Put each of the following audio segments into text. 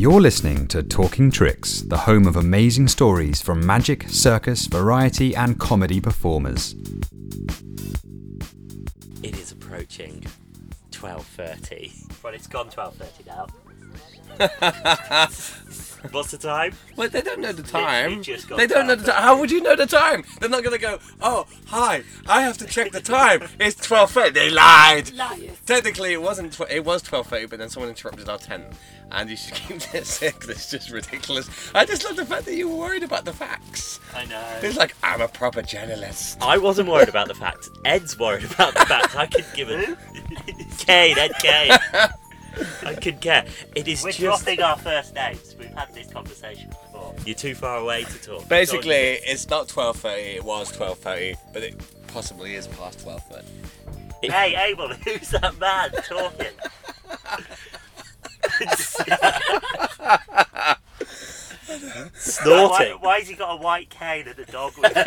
You're listening to Talking Tricks, the home of amazing stories from magic, circus, variety and comedy performers. It is approaching 12:30. Well, it's gone 12:30 now. What's the time? Well, they don't know the time. They don't know the time. How would you know the time? They're not going to go, oh, hi, I have to check the time. It's 12:30. They lied. Liars. Technically, it wasn't. It was 12:30, but then someone interrupted our tent. And you should keep that sick. That's just ridiculous. I just love the fact that you were worried about the facts. I know. It's like, I'm a proper journalist. I wasn't worried about the facts. Ed's worried about the facts. I could give a... Ed Kane. I could care. It is. We're just dropping our first names. We've had this conversation before. You're too far away to talk. Basically, it's not 12:30. It was 12:30, but it possibly is past 12:30. Hey, Abel, who's that man talking? Snorting. Why has he got a white cane and a dog with him?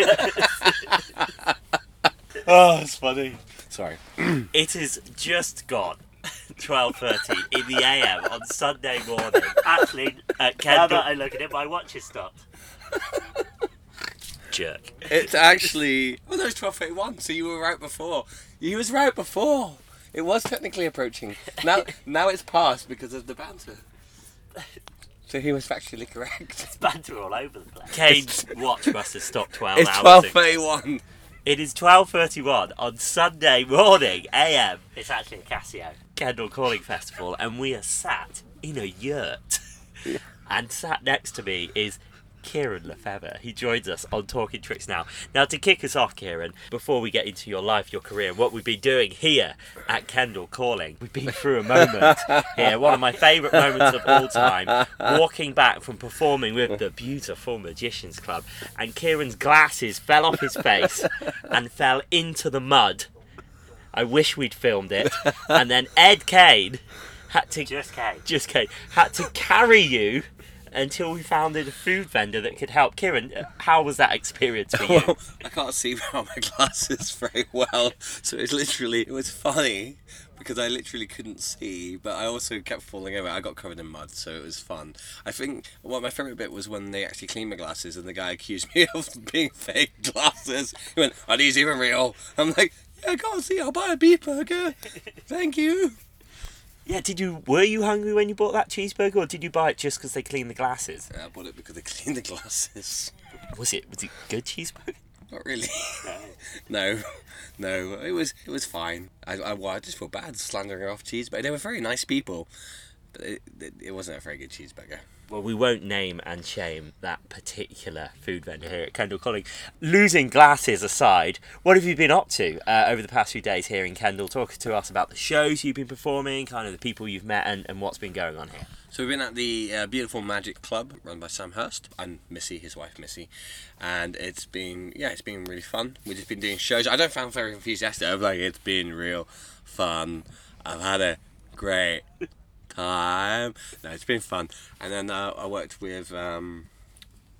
Oh, it's funny. Sorry. It is just gone 12:30 in the AM on Sunday morning. Actually, at Kendal. I'm looking at my watch, has stopped. Jerk. It's actually... Well, that was 12:31, so you were right before. You was right before. It was technically approaching. Now it's past because of the banter. So he was factually correct. It's banter all over the place. Kane's watch must have stopped 12 hours. It's 12:31. It is 12:31 on Sunday morning, AM. It's actually a Casio. Kendal Calling Festival, and we are sat in a yurt. Yeah. And sat next to me is Kieran Lefebvre. He joins us on Talking Tricks now. Now, to kick us off, Kieran, before we get into your life, your career, what we've been doing here at Kendal Calling, we've been through a moment here, one of my favourite moments of all time, walking back from performing with the Beautiful Magicians Club, and Kieran's glasses fell off his face and fell into the mud. I wish we'd filmed it. And then Ed Kane had to carry you until we found a food vendor that could help. Kieran, how was that experience for you? Well, I can't see without my glasses very well, so it was funny because I literally couldn't see, but I also kept falling over. I got covered in mud, so it was fun. I think my favourite bit was when they actually cleaned my glasses and the guy accused me of being fake glasses. He went, "Are these even real?" I'm like, I can't see. I'll buy a beef burger. Thank you. Yeah, were you hungry when you bought that cheeseburger, or did you buy it just because they cleaned the glasses? Yeah, I bought it because they cleaned the glasses. Was it good cheeseburger? Not really. No. It was fine. I just feel bad slandering off cheeseburger. They were very nice people, but it wasn't a very good cheeseburger. Well, we won't name and shame that particular food vendor here at Kendal Calling. Losing glasses aside, what have you been up to over the past few days here in Kendal? Talk to us about the shows you've been performing, kind of the people you've met and what's been going on here. So we've been at the Beautiful Magic Club, run by Sam Hurst. I'm Missy, his wife Missy. And it's been really fun. We've just been doing shows. I don't sound very enthusiastic. I'm like, it's been real fun. I've had a great... time. No, it's been fun. And then I worked with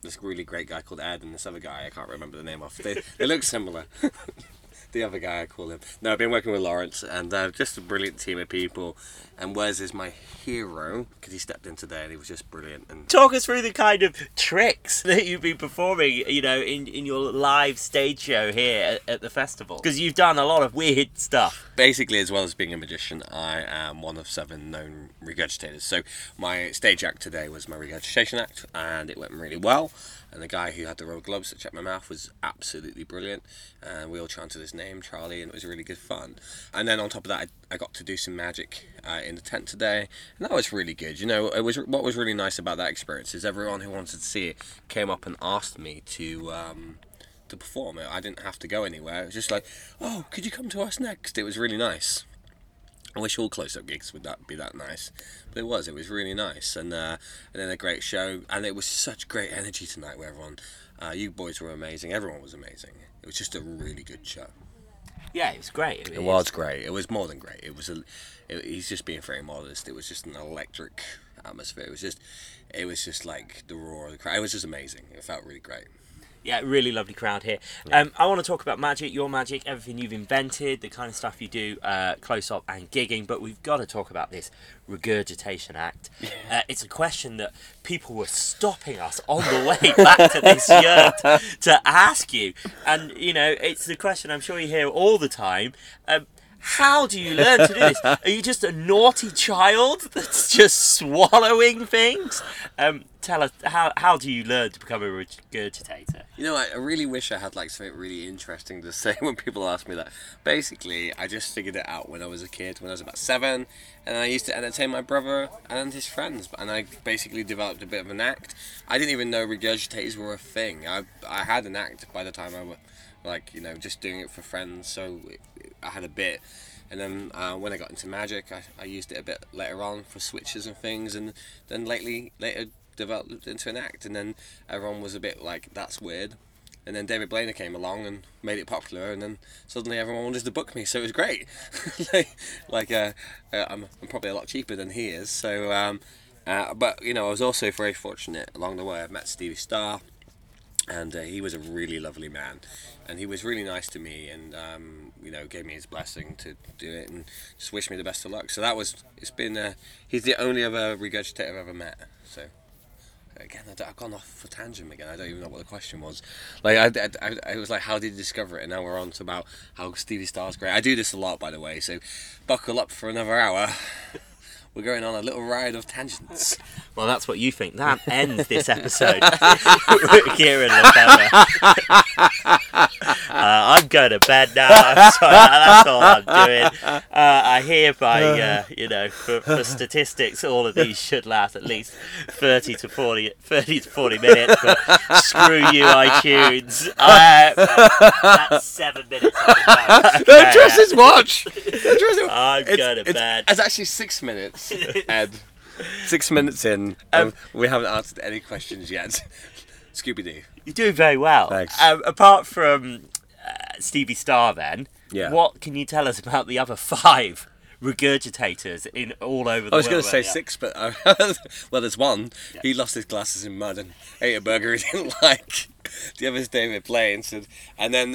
this really great guy called Ed and this other guy I can't remember the name of. They look similar. The other guy, I call him. No, I've been working with Lawrence and just a brilliant team of people. And Wes is my hero because he stepped in today and he was just brilliant. And talk us through the kind of tricks that you've been performing, you know, in your live stage show here at the festival. Because you've done a lot of weird stuff. Basically, as well as being a magician, I am one of 7 known regurgitators. So my stage act today was my regurgitation act and it went really well. And the guy who had the rubber gloves that checked my mouth was absolutely brilliant. And we all chanted his name, Charlie, and it was really good fun. And then on top of that, I got to do some magic in the tent today. And that was really good. You know, it was what was really nice about that experience is everyone who wanted to see it came up and asked me to perform it. I didn't have to go anywhere. It was just like, oh, could you come to us next? It was really nice. I wish all close-up gigs would be that nice, but it was really nice, and then a great show, and it was such great energy tonight with everyone. You boys were amazing, everyone was amazing. It was just a really good show. Yeah, it was great. It was great. It was more than great. He's just being very modest. It was just an electric atmosphere. It was just like the roar of the crowd. It was just amazing. It felt really great. Yeah, really lovely crowd here. Yeah. I want to talk about magic, your magic, everything you've invented, the kind of stuff you do close-up and gigging, but we've got to talk about this regurgitation act. It's a question that people were stopping us on the way back to this year to ask you. And, you know, it's the question I'm sure you hear all the time. How do you learn to do this? Are you just a naughty child that's just swallowing things? Tell us, how do you learn to become a regurgitator? You know, I really wish I had like something really interesting to say when people ask me that. Basically, I just figured it out when I was a kid, when I was about 7, and I used to entertain my brother and his friends, and I basically developed a bit of an act. I didn't even know regurgitators were a thing. I had an act by the time I was, like, you know, just doing it for friends, so I had a bit, and then when I got into magic, I used it a bit later on for switches and things, and then later developed into an act, and then everyone was a bit like, that's weird, and then David Blaine came along and made it popular, and then suddenly everyone wanted to book me, so it was great. I'm probably a lot cheaper than he is, so but you know, I was also very fortunate along the way. I've met Stevie Starr, and he was a really lovely man, and he was really nice to me, and you know, gave me his blessing to do it and just wished me the best of luck. So that was, it's been he's the only other regurgitator I've ever met. So again, I've gone off a tangent again. I don't even know what the question was. Like, I was like, how did you discover it? And now we're on to about how Stevie Starr's great. I do this a lot, by the way, so buckle up for another hour. We're going on a little ride of tangents. Well, that's what you think. That ends this episode. Kieran Lefebvre. I'm going to bed now. I'm sorry. That's all I'm doing. I hereby, you know, for statistics, all of these should last at least 30 to 40 minutes. But screw you, iTunes. That's 7 minutes. Don't trust his watch. I'm going to bed. It's actually 6 minutes. Ed, 6 minutes in, we haven't answered any questions yet. Scooby-Doo. You're doing very well. Thanks. Apart from Stevie Starr then, yeah. What can you tell us about the other 5 regurgitators in all over the world? I was going to say 6, but well, there's one. Yeah. He lost his glasses in mud and ate a burger he didn't like. The other's David Blaine. And then...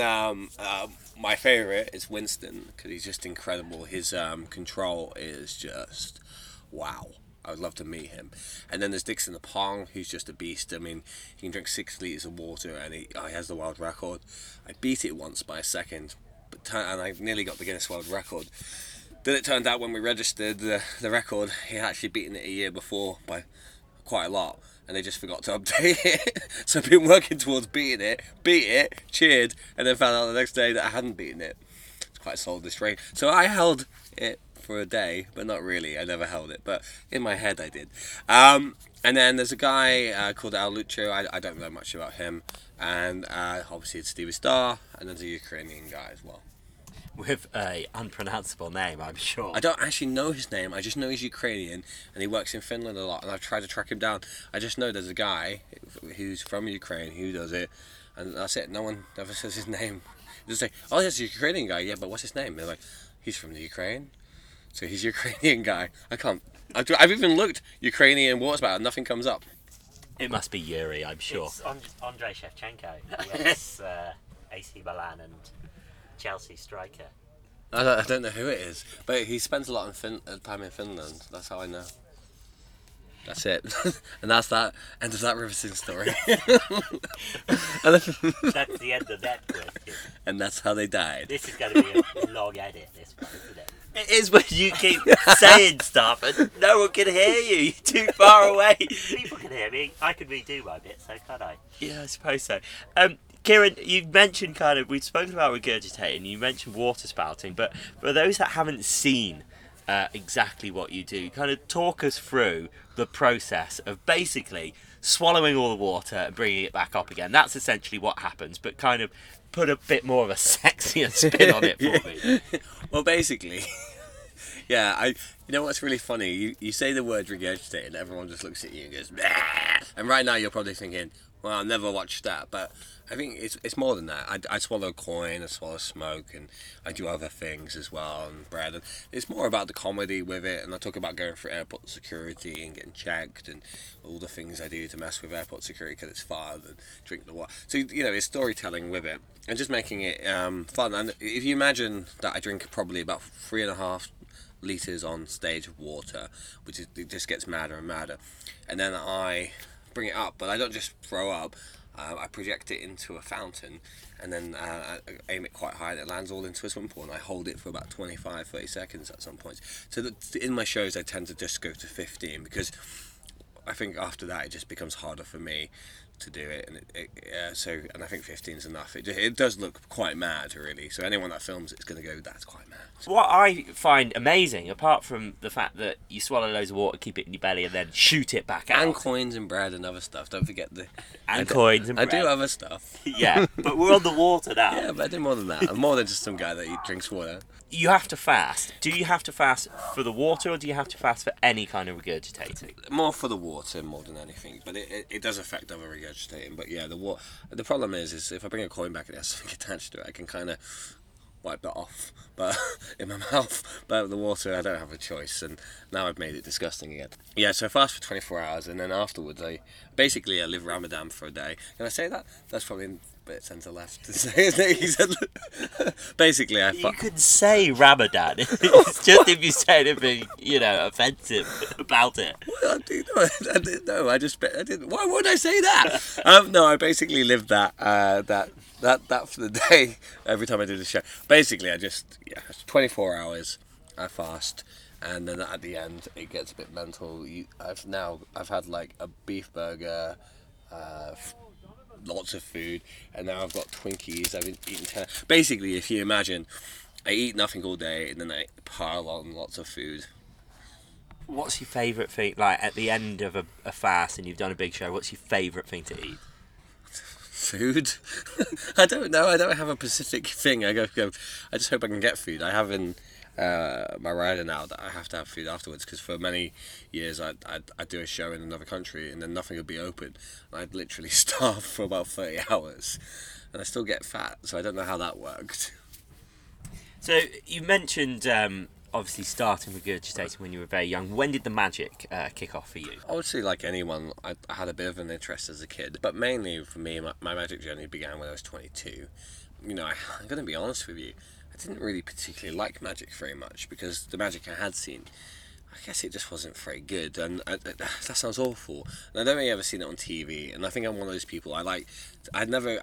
my favourite is Winston, because he's just incredible. His control is just, wow. I would love to meet him. And then there's Dixon the Pong, who's just a beast. I mean, he can drink 6 litres of water, and he has the world record. I beat it once by a second, and I nearly got the Guinness World Record. Then it turned out when we registered the record, he had actually beaten it a year before by quite a lot, and they just forgot to update it. So I've been working towards beating it, cheered, and then found out the next day that I hadn't beaten it. It's quite a soul destroying. So I held it for a day, but not really. I never held it, but in my head I did. And then there's a guy called Al Lucho. I don't know much about him. And obviously it's Stevie Starr, and there's a Ukrainian guy as well. With a unpronounceable name, I'm sure. I don't actually know his name. I just know he's Ukrainian, and he works in Finland a lot, and I've tried to track him down. I just know there's a guy who's from Ukraine who does it, and that's it. No one ever says his name. They just say, oh, that's a Ukrainian guy. Yeah, but what's his name? And they're like, he's from the Ukraine. So he's a Ukrainian guy. I can't. I've even looked Ukrainian water spout, and nothing comes up. It must be Yuri, I'm sure. It's Andrei Shevchenko. Yes, AC Milan and... Chelsea striker. I don't know who it is, but he spends a lot of time in Finland. That's how I know. That's it. And that's that end of that Riverton story. That's the end of that question. And that's how they died. This is going to be a long edit, this one, isn't it? It is when you keep saying stuff and no one can hear you. You're too far away. People can hear me. I can redo my bit, so can't I? Yeah, I suppose so. Kieran, you've mentioned kind of, we've spoken about regurgitating, you mentioned water spouting, but for those that haven't seen exactly what you do, kind of talk us through the process of basically swallowing all the water and bringing it back up again. That's essentially what happens, but kind of put a bit more of a sexier spin on it for me. Well, basically, Yeah, you know what's really funny? You say the word regurgitate and everyone just looks at you and goes, bleh! And right now you're probably thinking, well, I'll never watch that, but I think it's more than that. I swallow coin, I swallow smoke, and I do other things as well, and bread. And it's more about the comedy with it, and I talk about going through airport security and getting checked and all the things I do to mess with airport security because it's fun, and drink the water. So, you know, it's storytelling with it and just making it fun. And if you imagine that I drink probably about 3.5 litres on stage of water, which is, it just gets madder and madder. And then I bring it up, but I don't just throw up. I project it into a fountain, and then I aim it quite high, and it lands all into a swimming pool, and I hold it for about 25, 30 seconds at some point. So that in my shows, I tend to just go to 15, because I think after that, it just becomes harder for me to do it, and so I think 15's enough. It does look quite mad, really, so anyone that films it's going to go, that's quite mad. What I find amazing, apart from the fact that you swallow loads of water, keep it in your belly, and then shoot it back out. And coins and bread and other stuff, don't forget the... And coins and bread. I do other stuff. Yeah, but we're on the water now. Yeah, but I do more than that. I'm more than just some guy that drinks water. You have to fast. Do you have to fast for the water, or do you have to fast for any kind of regurgitating? More for the water, more than anything, but it does affect other regurgitating. But yeah, the problem is if I bring a coin back and it has something attached to it, I can kind of wipe that off, but in my mouth. But the water, I don't have a choice, and now I've made it disgusting again. Yeah, so I fast for 24 hours, and then afterwards I live Ramadan for a day. Can I say that? That's probably in a bit centre left to say, isn't it? Basically, you could say Ramadan. It's just if you say anything, you know, offensive about it. Well, I didn't. Why would I say that? No, I basically lived that for the day. Every time I do the show, basically, I 24 hours I fast, and then at the end it gets a bit mental. I've had like a beef burger, lots of food, and now I've got Twinkies. I've been eating 10. Basically, if you imagine, I eat nothing all day, and then I pile on lots of food. What's your favourite thing, like, at the end of a fast and you've done a big show, what's your favourite thing to eat? Food? I don't know, I don't have a specific thing. I just hope I can get food. I have in my rider now that I have to have food afterwards, because for many years I'd do a show in another country and then nothing would be open. And I'd literally starve for about 30 hours. And I still get fat, so I don't know how that worked. So, you mentioned... obviously starting regurgitating when you were very young. When did the magic kick off for you? I would say, like anyone, I had a bit of an interest as a kid, but mainly for me, my magic journey began when I was 22. You know, I'm going to be honest with you, I didn't really particularly like magic very much, because the magic I had seen, I guess it just wasn't very good, and that sounds awful. And I don't really ever seen it on TV, and I think I'm one of those people. I guess I never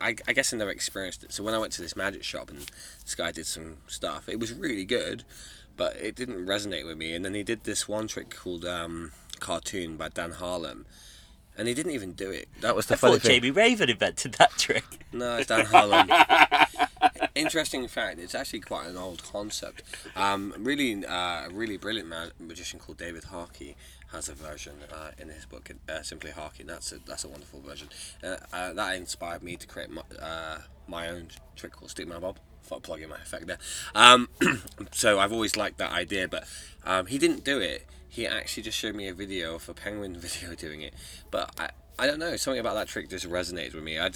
experienced it. So when I went to this magic shop and this guy did some stuff, it was really good, but it didn't resonate with me. And then he did this one trick called Cartoon by Dan Harlan, and he didn't even do it. That was the funny thing. I thought Jamie Raven invented that trick. No, it's Dan Harlan. Interesting fact, it's actually quite an old concept. A really brilliant magician called David Harkey has a version in his book, Simply Harkey, and that's a wonderful version. That inspired me to create my own trick called Stick My Bob. Thought plugging my effect there. So I've always liked that idea, but he didn't do it. He actually just showed me a video of a Penguin video doing it. But I don't know, something about that trick just resonated with me. I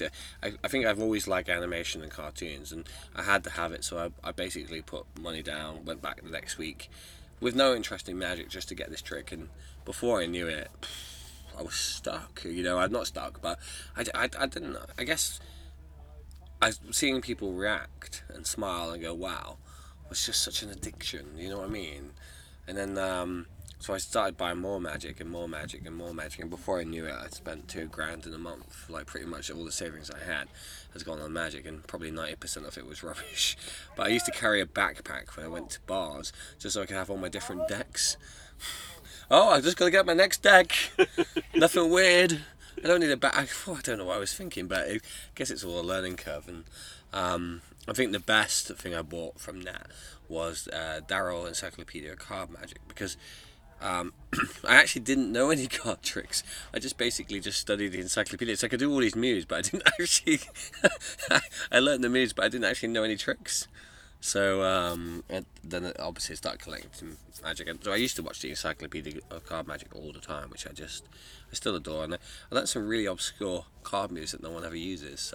think I've always liked animation and cartoons, and I had to have it, so I basically put money down, went back the next week with no interest in magic just to get this trick, and before I knew it, I was stuck. You know, I'm not stuck, but I didn't know. I guess seeing people react and smile and go, wow, was just such an addiction, you know what I mean? And then... so I started buying more magic and more magic and more magic, and before I knew it, I'd spent $2,000 in a month. Like, pretty much all the savings I had has gone on magic, and probably 90% of it was rubbish. But I used to carry a backpack when I went to bars, just so I could have all my different decks. Oh, I've just got to get my next deck. Nothing weird. I don't need a backpack. Oh, I don't know what I was thinking, but I guess it's all a learning curve. And I think the best thing I bought from that was Daryl Encyclopedia of Card Magic, because... I actually didn't know any card tricks. I just basically just studied the encyclopedia. So I could do all these moves, but I didn't actually... I learned the moves, but I didn't actually know any tricks. So then obviously I started collecting magic. So I used to watch the Encyclopedia of Card Magic all the time, which I still adore. And I learned some really obscure card moves that no one ever uses,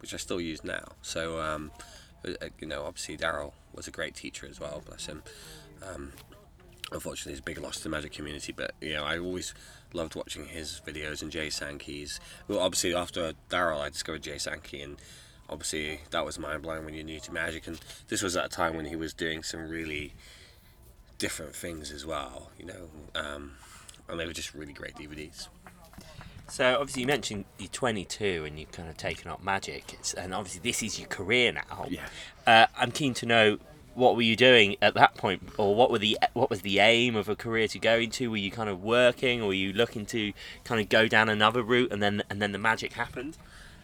which I still use now. So you know, obviously Daryl was a great teacher as well, bless him. Unfortunately, he's a big loss to the magic community, but you know, I always loved watching his videos and Jay Sankey's. Well, obviously after Daryl, I discovered Jay Sankey, and obviously that was mind-blowing when you're new to magic. And this was at a time when he was doing some really different things as well, you know, and they were just really great DVDs. So obviously you mentioned you're 22 and you've kind of taken up magic, and obviously this is your career now. Yeah. I'm keen to know, what were you doing at that point, or what was the aim of a career to go into? Were you kind of working, or were you looking to kind of go down another route, and then the magic happened?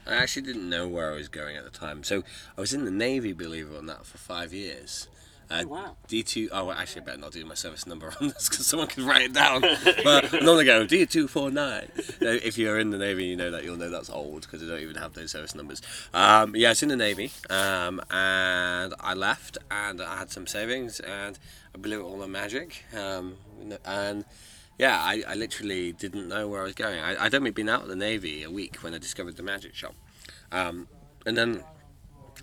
I actually didn't know where I was going at the time. So I was in the Navy, believe it or not, for 5 years. Oh, wow. D2... Oh, well, actually, I better not do my service number on this because someone could write it down. But I'm normally going, D249. If you're in the Navy, you know that. You'll know that's old because they don't even have those service numbers. Yeah, I was in the Navy, and I left, and I had some savings, and I blew it all on magic. And... yeah, I literally didn't know where I was going. I'd only been out of the Navy a week when I discovered the magic shop. And then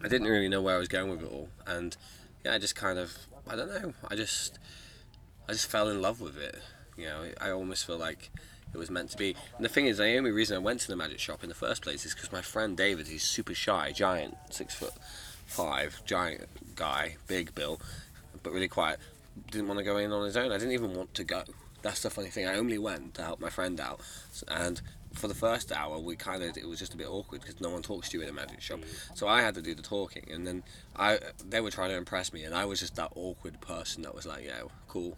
I didn't really know where I was going with it all. And yeah, I just kind of, I don't know, I just fell in love with it. You know, I almost feel like it was meant to be. And the thing is, the only reason I went to the magic shop in the first place is because my friend David, he's super shy, giant, 6'5", giant guy, big Bill, but really quiet, didn't want to go in on his own. I didn't even want to go. That's the funny thing. I only went to help my friend out, and for the first hour we kind of, it was just a bit awkward because no one talks to you in a magic shop, so I had to do the talking, and then they were trying to impress me, and I was just that awkward person that was like, yeah, cool.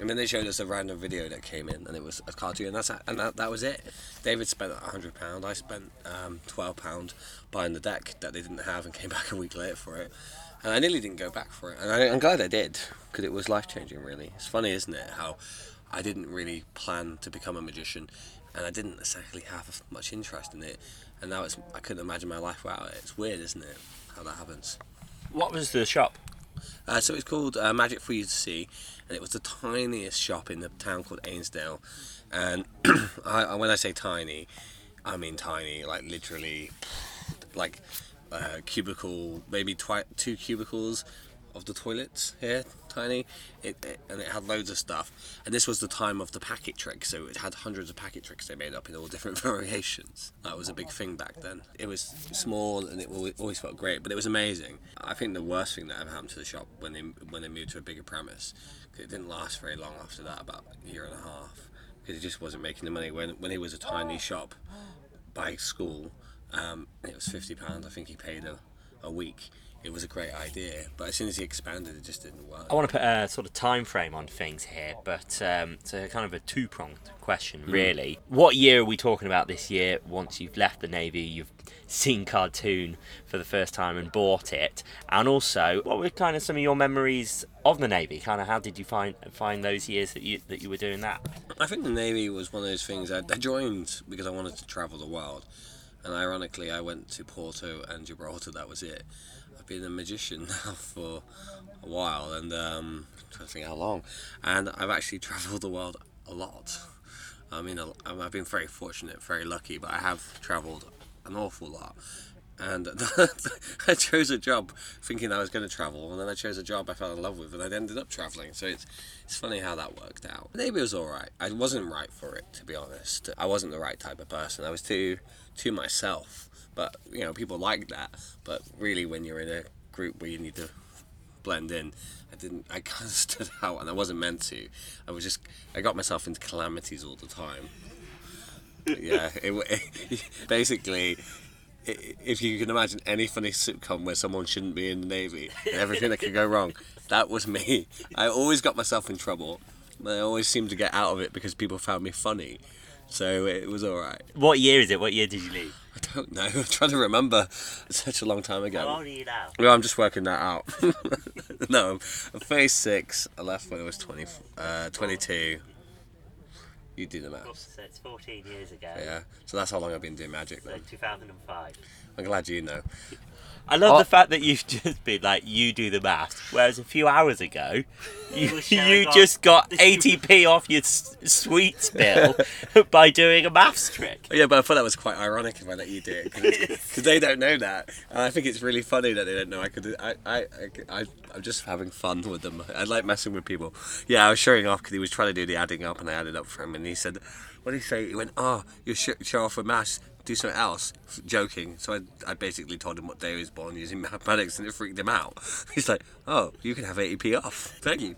And then they showed us a random video that came in, and it was a cartoon, and that was it. David spent £100, I spent £12 buying the deck that they didn't have, and came back a week later for it. And I nearly didn't go back for it, and I'm glad I did, because it was life-changing, really. It's funny, isn't it, how I didn't really plan to become a magician, and I didn't exactly have much interest in it, and now I couldn't imagine my life without it. It's weird, isn't it, how that happens. What was the shop? So it's called Magic For You To See, and it was the tiniest shop in the town called Ainsdale, and when I say tiny, I mean tiny, like literally, like... cubicle, maybe two cubicles of the toilets here, tiny, and it had loads of stuff. And this was the time of the packet trick, so it had hundreds of packet tricks they made up in all different variations. That was a big thing back then. It was small, and it always felt great, but it was amazing. I think the worst thing that ever happened to the shop when they moved to a bigger premise, because it didn't last very long after that, about a year and a half, because it just wasn't making the money. When it was a tiny shop by school, it was £50, I think he paid a week. It was a great idea, but as soon as he expanded, it just didn't work. I want to put a sort of time frame on things here, but it's a kind of a two-pronged question, really. What year are we talking about this year? Once you've left the Navy, you've seen Cartoon for the first time and bought it, and also, what were kind of some of your memories of the Navy? Kind of how did you find those years that you were doing that? I think the Navy was one of those things I joined because I wanted to travel the world. And ironically, I went to Porto and Gibraltar, that was it. I've been a magician now for a while, and I'm trying to think how long. And I've actually travelled the world a lot. I mean, I've been very fortunate, very lucky, but I have travelled an awful lot. And I chose a job thinking I was going to travel, and then I chose a job I fell in love with, and I ended up travelling. So it's funny how that worked out. Maybe it was all right. I wasn't right for it, to be honest. I wasn't the right type of person. I was too myself. But you know, people like that. But really, when you're in a group where you need to blend in, I kind of stood out, and I wasn't meant to. I got myself into calamities all the time. Yeah, basically. If you can imagine any funny sitcom where someone shouldn't be in the Navy and everything that could go wrong, that was me. I always got myself in trouble, but I always seemed to get out of it because people found me funny. So it was all right. What year is it? What year did you leave? I don't know. I'm trying to remember. It's such a long time ago. How old are you now? Well, I'm just working that out. No, I'm 36. I left when I was 22. You do the maths. So it's 14 years ago. Yeah. So that's how long I've been doing magic then. So 2005. I'm glad you know. I love the fact that you've just been like, you do the maths, whereas a few hours ago, you just got 80p off your sweets bill by doing a maths trick. Yeah, but I thought that was quite ironic if I let you do it, because they don't know that. And I think it's really funny that they don't know. I'm just having fun with them. I like messing with people. Yeah, I was showing off because he was trying to do the adding up, and I added up for him, and he said, what did he say? He went, oh, you show off with maths. Do something else, joking. So I basically told him what day he was born using mathematics, and it freaked him out. He's like, oh, you can have 80p off, thank you.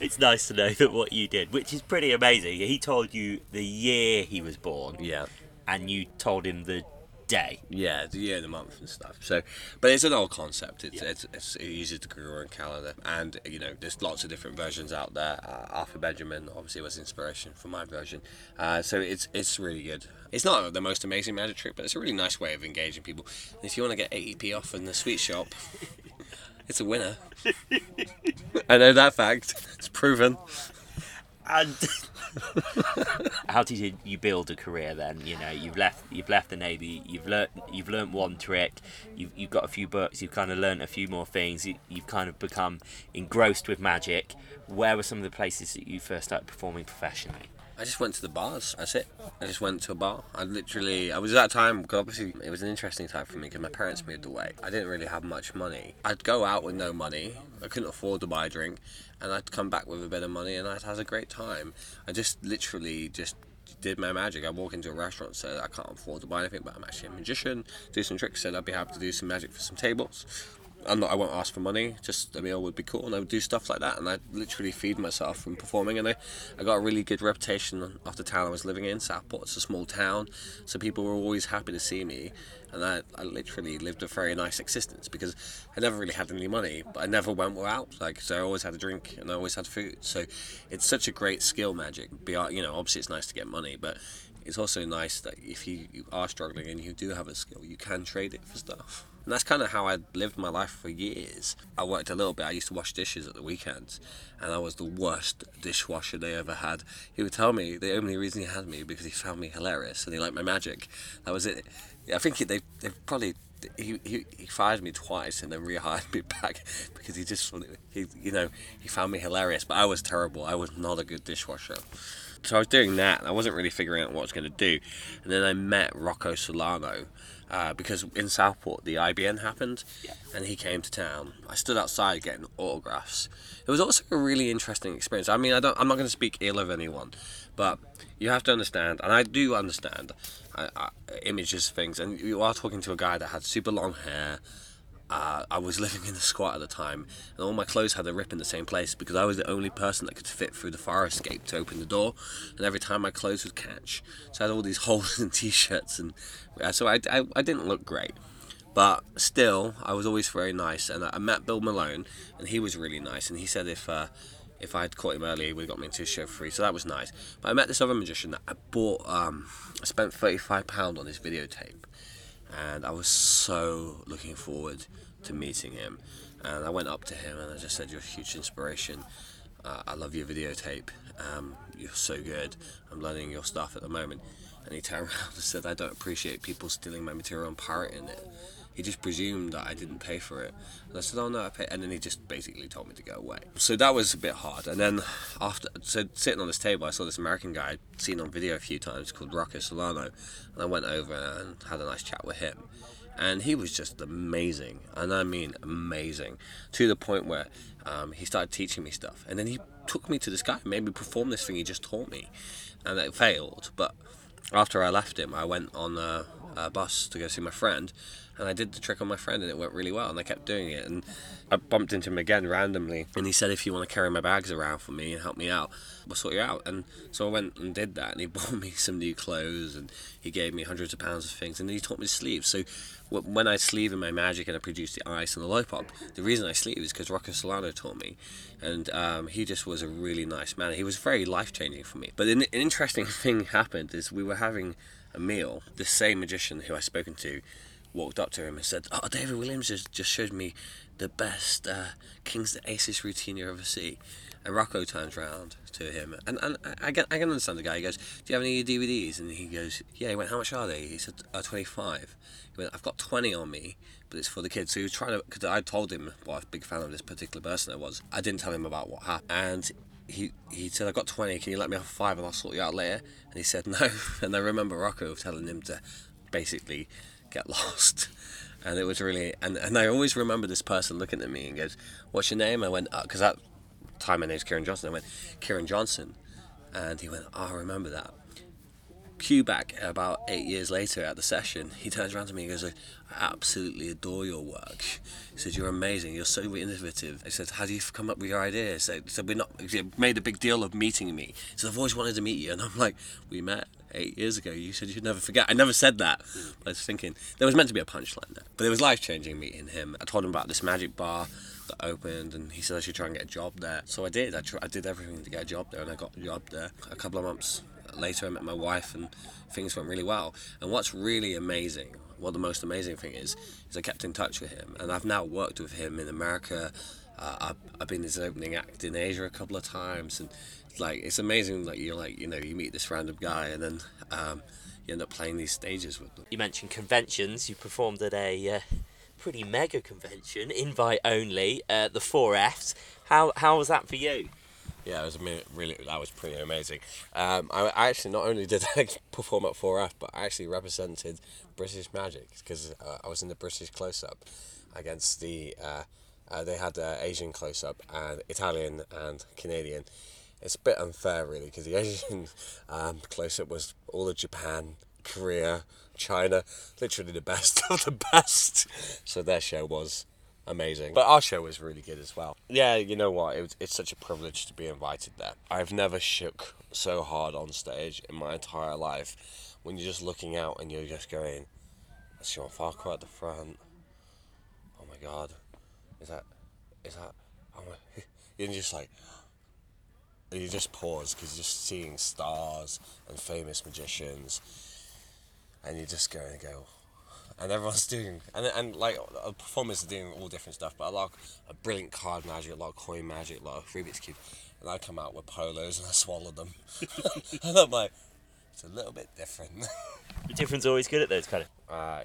It's nice to know that what you did, which is pretty amazing. He told you the year he was born. Yeah. And you told him the day. Yeah, the year, the month and stuff. So, but it's an old concept. It's easy to grow on calendar. And, you know, there's lots of different versions out there. Arthur Benjamin obviously was inspiration for my version. So it's really good. It's not the most amazing magic trick, but it's a really nice way of engaging people. And if you want to get 80p off in the sweet shop, it's a winner. I know that fact. It's proven. And how did you build a career then? You know, you've left the Navy, you've learnt one trick, you've got a few books, you've kind of learnt a few more things, you've kind of become engrossed with magic. Where were some of the places that you first started performing professionally? I just went to the bars, that's it. I just went to a bar. I was at that time, because obviously it was an interesting time for me because my parents moved away. I didn't really have much money. I'd go out with no money, I couldn't afford to buy a drink, and I'd come back with a bit of money and I'd have a great time. I just literally just did my magic. I walk into a restaurant, said I can't afford to buy anything, but I'm actually a magician, do some tricks, said I'd be happy to do some magic for some tables. I won't ask for money, just a meal would be cool, and I would do stuff like that, and I'd literally feed myself from performing, and I got a really good reputation off the town I was living in, Southport. It's a small town, so people were always happy to see me, and I literally lived a very nice existence, because I never really had any money, but I never went without, so I always had a drink, and I always had food, so it's such a great skill, magic. You know, obviously it's nice to get money, but it's also nice that if you are struggling and you do have a skill, you can trade it for stuff. And that's kind of how I lived my life for years. I worked a little bit. I used to wash dishes at the weekends, and I was the worst dishwasher they ever had. He would tell me the only reason he had me because he found me hilarious and he liked my magic. That was it. I think he fired me twice and then rehired me back because he just he found me hilarious. But I was terrible. I was not a good dishwasher. So I was doing that, and I wasn't really figuring out what I was going to do. And then I met Rocco Silano, because in Southport the IBN happened, and he came to town. I stood outside getting autographs. It was also a really interesting experience. I mean, I'm not going to speak ill of anyone, but you have to understand, and I do understand, images, things, and you are talking to a guy that had super long hair. I was living in the squat at the time, and all my clothes had a rip in the same place because I was the only person that could fit through the fire escape to open the door, and every time my clothes would catch, so I had all these holes in t-shirts, and so I didn't look great, but still I was always very nice. And I met Bill Malone, and he was really nice, and he said if I had caught him earlier, he would have got me into a show free, so that was nice. But I met this other magician that I bought, I spent £35 on his videotape, and I was so looking forward to meeting him. And I went up to him and I just said, you're a huge inspiration, I love your videotape, you're so good, I'm learning your stuff at the moment. And he turned around and said, I don't appreciate people stealing my material and pirating it. He just presumed that I didn't pay for it. And I said, oh no, I paid. And then he just basically told me to go away. So that was a bit hard. And then sitting on this table, I saw this American guy I'd seen on video a few times called Rocco Silano. And I went over and had a nice chat with him. And he was just amazing. And I mean amazing. To the point where he started teaching me stuff. And then he took me to this guy and made me perform this thing he just taught me. And it failed. But after I left him, I went on a bus to go see my friend, and I did the trick on my friend, and it went really well, and I kept doing it. And I bumped into him again randomly, and he said, if you want to carry my bags around for me and help me out, we'll sort you out. And so I went and did that, and he bought me some new clothes, and he gave me hundreds of pounds of things, and he taught me to sleeve. So when I sleeve in my magic and I produce the ice and the lollipop, the reason I sleeve is because Rocco Silano taught me, and he just was a really nice man. He was very life-changing for me. But an interesting thing happened is we were having a meal. This same magician who I'd spoken to walked up to him and said, "Oh, David Williams just showed me the best Kings to Aces routine you ever see." And Rocco turns round to him, and I can understand the guy. He goes, "Do you have any DVDs?" And he goes, "Yeah." He went, "How much are they?" He said, "25." He went, "I've got 20 on me, but it's for the kids." So he was trying to, because I told him what a big fan of this particular person I was. I didn't tell him about what happened, and he said, "I've got 20. Can you let me have 5, and I'll sort you out later?" And he said no. And I remember Rocco telling him to basically get lost. And it was really, and I always remember this person looking at me and goes, "What's your name?" I went, because that time my name's Kieran Johnson. I went, "Kieran Johnson." And he went, "Oh, I remember that." Cue back about 8 years later at the session, he turns around to me and goes, "I absolutely adore your work." He said, "You're amazing, you're so innovative." I said, "How do you come up with your ideas?" He said, he made a big deal of meeting me. He said, "I've always wanted to meet you." And I'm like, "We met 8 years ago, you said you'd never forget." I never said that, but I was thinking, there was meant to be a punchline there. But it was life-changing meeting him. I told him about this magic bar that opened, and he said I should try and get a job there. So I did. I did everything to get a job there, and I got a job there. A couple of months later I met my wife, and things went really well. And what's really amazing, what the most amazing thing is I kept in touch with him, and I've now worked with him in America. I've been his opening act in Asia a couple of times, and like, it's amazing that you're like, you know, you meet this random guy, and then you end up playing these stages with them. You mentioned conventions. You performed at a pretty mega convention, invite only, the 4Fs. How was that for you? Yeah, it was really, that was pretty amazing. I actually, not only did I perform at 4F, but I actually represented British Magic, because I was in the British close-up against the, they had Asian close-up, and Italian and Canadian. It's a bit unfair, really, because the Asian close-up was all of Japan, Korea, China, literally the best of the best. So their show was amazing, but our show was really good as well. Yeah, you know what? It's such a privilege to be invited there. I've never shook so hard on stage in my entire life. When you're just looking out and you're just going, "That's Sean Farquhar at the front. Oh my God, is that? Oh my!" You're just like, you just pause, because you're just seeing stars and famous magicians, and you're just going to go. And everyone's doing, and like, performers are doing all different stuff, but a brilliant card magic, a lot of coin magic, a lot of Rubik's Cube, and I come out with polos and I swallow them. And I'm like, it's a little bit different. The difference always good at those kind of.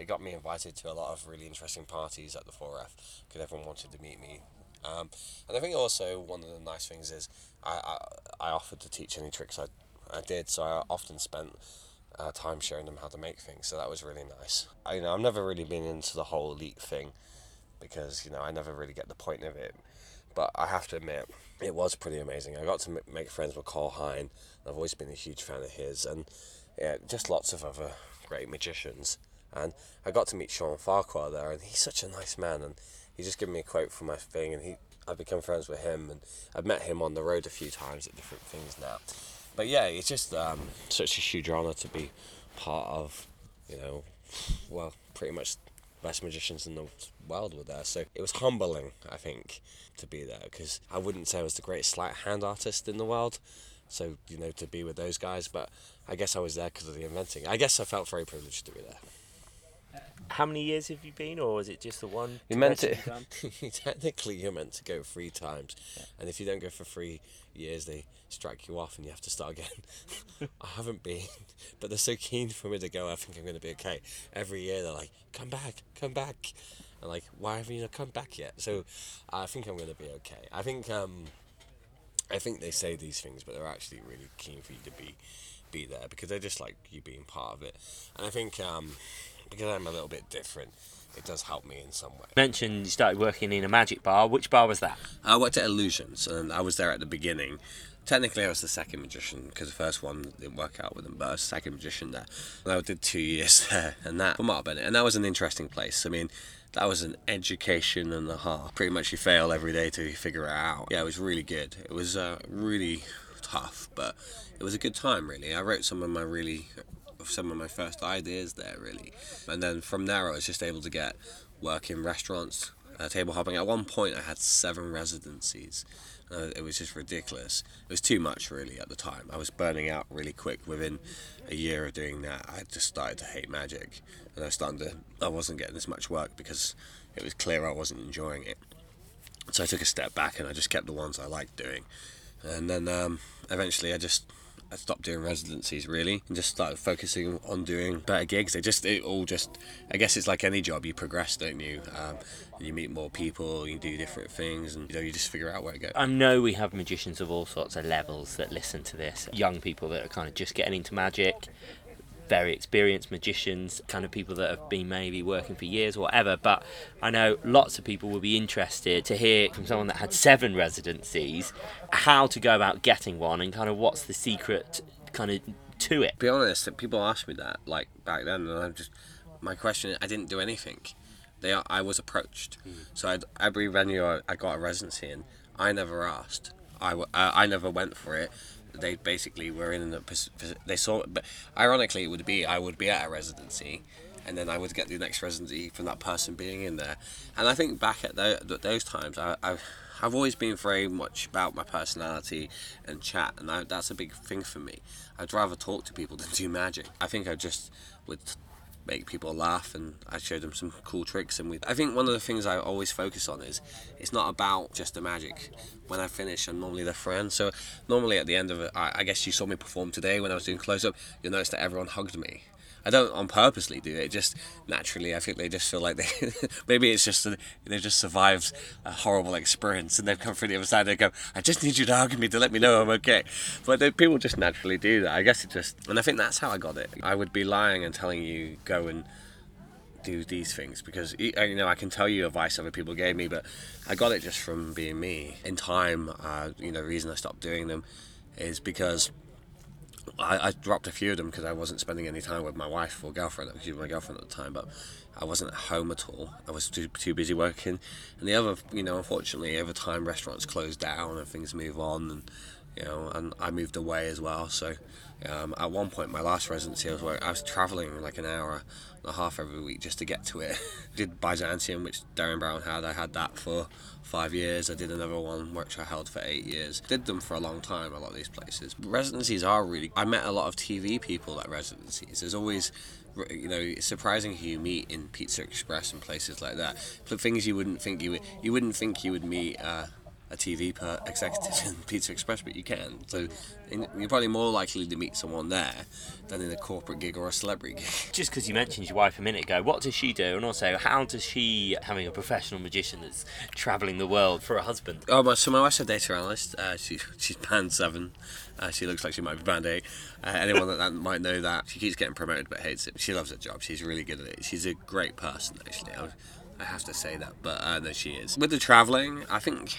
It got me invited to a lot of really interesting parties at the 4F, because everyone wanted to meet me. And I think also one of the nice things is I offered to teach any tricks I did, so I often spent time showing them how to make things, so that was really nice. I've never really been into the whole elite thing, because I never really get the point of it, but I have to admit it was pretty amazing. I got to make friends with Carl Hine. I've always been a huge fan of his, and yeah, just lots of other great magicians. And I got to meet Sean Farquhar there, and he's such a nice man, and he just gave me a quote from my thing, and I've become friends with him, and I've met him on the road a few times at different things now. But yeah, it's just such a huge honour to be part of, pretty much the best magicians in the world were there. So it was humbling, I think, to be there, because I wouldn't say I was the greatest sleight hand artist in the world. So, to be with those guys, but I guess I was there because of the inventing. I guess I felt very privileged to be there. How many years have you been, or is it just the one? Technically, you're meant to go 3 times, yeah. And if you don't go for 3 years, they strike you off and you have to start again. I haven't been, but they're so keen for me to go. I think I'm going to be okay. Every year they're like, "Come back," and like, "Why haven't you come back yet?" So, I think I'm going to be okay. I think they say these things, but they're actually really keen for you to be there, because they just like you being part of it. And I think because I'm a little bit different, it does help me in some way. You mentioned you started working in a magic bar. Which bar was that? I worked at Illusions, and I was there at the beginning. Technically, I was the second magician, because the first one didn't work out with them, but I was the second magician there. And I did 2 years there, and that for Mark Bennett, and that was an interesting place. I mean, that was an education and a half. Pretty much you fail every day till you figure it out. Yeah, it was really good. It was really tough, but it was a good time, really. I wrote some of my first ideas there, really, and then from there I was just able to get work in restaurants, table hopping. At one point, I had 7 residencies. It was just ridiculous. It was too much, really, at the time. I was burning out really quick. Within a year of doing that, I just started to hate magic, and I wasn't getting as much work because it was clear I wasn't enjoying it. So I took a step back, and I just kept the ones I liked doing. And then eventually, I stopped doing residencies, really, and just started focusing on doing better gigs. I guess it's like any job, you progress, don't you? You meet more people, you do different things, and you just figure out where it goes. I know we have magicians of all sorts of levels that listen to this. Young people that are kind of just getting into magic, very experienced magicians, kind of people that have been maybe working for years or whatever, but I know lots of people will be interested to hear from someone that had 7 residencies how to go about getting one and kind of what's the secret kind of to it. To be honest, people asked me that like back then, and my question is, I didn't do anything. I was approached. So every venue I got a residency in, I never asked. I never went for it. They basically were in they saw it, but ironically I would be at a residency and then I would get the next residency from that person being in there. And I think back at those times, I've always been very much about my personality and chat, and that's a big thing for me. I'd rather talk to people than do magic. I think I just would make people laugh, and I showed them some cool tricks. And I think one of the things I always focus on is it's not about just the magic. When I finish, I'm normally their friend. So normally at the end of it, I guess you saw me perform today when I was doing close-up, you'll notice that everyone hugged me. I don't on purposely do it, just naturally. I think they just feel like maybe it's just they've just survived a horrible experience and they've come through the other side and they go, I just need you to hug me to let me know I'm okay. But people just naturally do that. I guess it just, and I think that's how I got it. I would be lying and telling you go and do these things because, I can tell you advice other people gave me, but I got it just from being me. In time, the reason I stopped doing them is because I dropped a few of them because I wasn't spending any time with my wife or girlfriend. She was my girlfriend at the time, but I wasn't at home at all. I was too busy working. And the other, unfortunately, over time restaurants close down and things move on, and and I moved away as well. So at one point, my last residency, I was travelling like an hour and a half every week just to get to it. I did Byzantium, which Darren Brown had. I had that for 5 years. I did another one, which I held for 8 years. Did them for a long time, a lot of these places. Residencies are really... I met a lot of TV people at residencies. There's always... it's surprising who you meet in Pizza Express and places like that. But things you wouldn't think you would... You wouldn't think you would meet... a TV executive in Pizza Express, but you can. So you're probably more likely to meet someone there than in a corporate gig or a celebrity gig. Just because you mentioned your wife a minute ago, what does she do? And also, how does she, having a professional magician that's travelling the world for a husband? So my wife's a data analyst. She's band 7. She looks like she might be band 8. Anyone that might know that. She keeps getting promoted but hates it. She loves her job. She's really good at it. She's a great person, actually. I have to say that, but no, she is. With the travelling, I think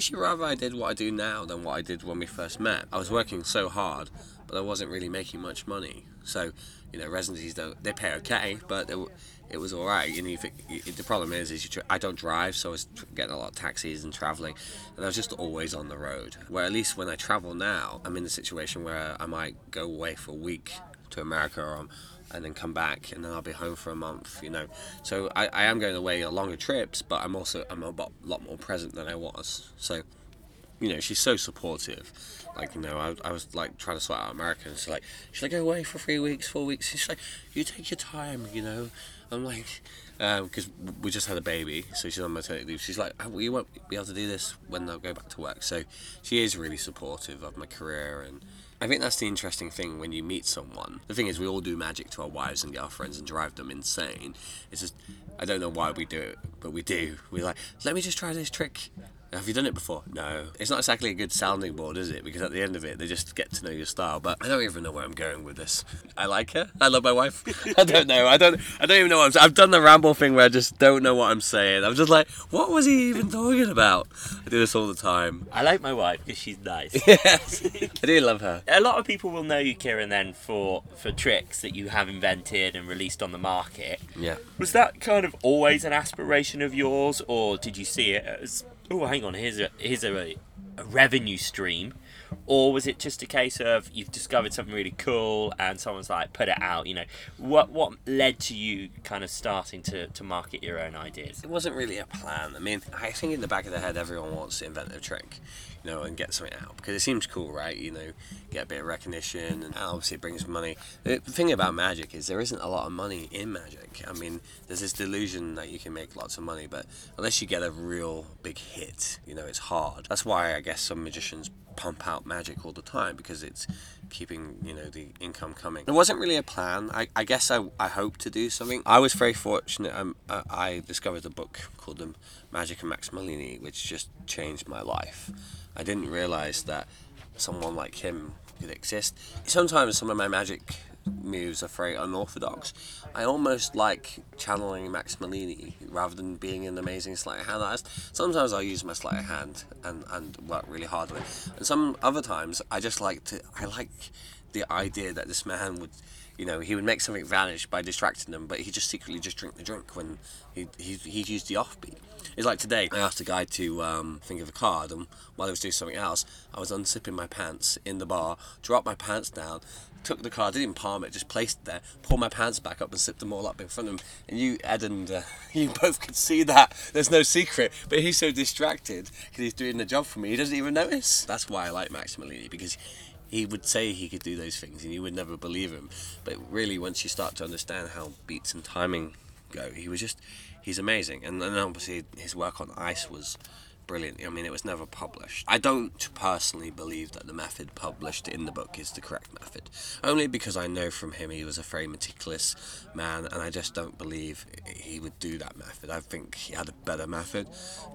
she'd rather I did what I do now than what I did when we first met. I was working so hard, but I wasn't really making much money. So, residencies, they pay okay, but it was all right. And the problem is I don't drive, so I was getting a lot of taxis and travelling, and I was just always on the road. Where at least when I travel now, I'm in the situation where I might go away for a week to America and then come back, and then I'll be home for a month, So I am going away on longer trips, but I'm a lot more present than I was. So, she's so supportive. Like, I was like trying to sort out America, and she's like, should I go away for 3 weeks, 4 weeks? And she's like, you take your time. I'm like, because we just had a baby, so she's on maternity leave. She's like, you won't be able to do this when I go back to work. So she is really supportive of my career, and I think that's the interesting thing when you meet someone. The thing is, we all do magic to our wives and girlfriends and drive them insane. It's just, I don't know why we do it, but we do. We're like, let me just try this trick. Have you done it before? No. It's not exactly a good sounding board, is it? Because at the end of it, they just get to know your style. But I don't even know where I'm going with this. I like her. I love my wife. I don't know. I don't even know what I'm saying. I've done the ramble thing where I just don't know what I'm saying. I'm just like, what was he even talking about? I do this all the time. I like my wife because she's nice. Yes. I do love her. A lot of people will know you, Kieran, then for tricks that you have invented and released on the market. Yeah. Was that kind of always an aspiration of yours, or did you see it as... Oh, hang on, here's a revenue stream, Or was it just a case of you've discovered something really cool and someone's like, put it out, you know? What led to you kind of starting to market your own ideas? It wasn't really a plan. I mean, I think in the back of their head, everyone wants to invent a trick, you know, and get something out because it seems cool, right? You know, get a bit of recognition and obviously it brings money. The thing about magic is there isn't a lot of money in magic. I mean, there's this delusion that you can make lots of money, but unless you get a real big hit, you know, it's hard. That's why I guess some magicians pump out magic all the time, because it's keeping, you know, the income coming. There wasn't really a plan. I guess I hoped to do something. I was very fortunate. I discovered a book called The Magic of Max Malini, which just changed my life. I didn't realise that someone like him could exist. Sometimes some of my magic moves are very unorthodox. I almost like channeling Max Malini rather than being an amazing sleight of hand artist. Sometimes I'll use my sleight of hand and work really hard on it. And some other times I like the idea that this man would, you know, he would make something vanish by distracting them, but he just secretly just drink the drink when he'd use the offbeat. It's like today, I asked a guy to think of a card, and while I was doing something else, I was unzipping my pants in the bar, dropped my pants down, took the card, didn't palm it, just placed it there, pulled my pants back up and zipped them all up in front of him. And you, Ed, and you both could see that. There's no secret. But he's so distracted because he's doing the job for me, he doesn't even notice. That's why I like Max Malini, because he would say he could do those things and you would never believe him. But really, once you start to understand how beats and timing go, he's amazing. And then obviously his work on ice was brilliant. I mean, it was never published. I don't personally believe that the method published in the book is the correct method, only because I know from him he was a very meticulous man, and I just don't believe he would do that method. I think he had a better method,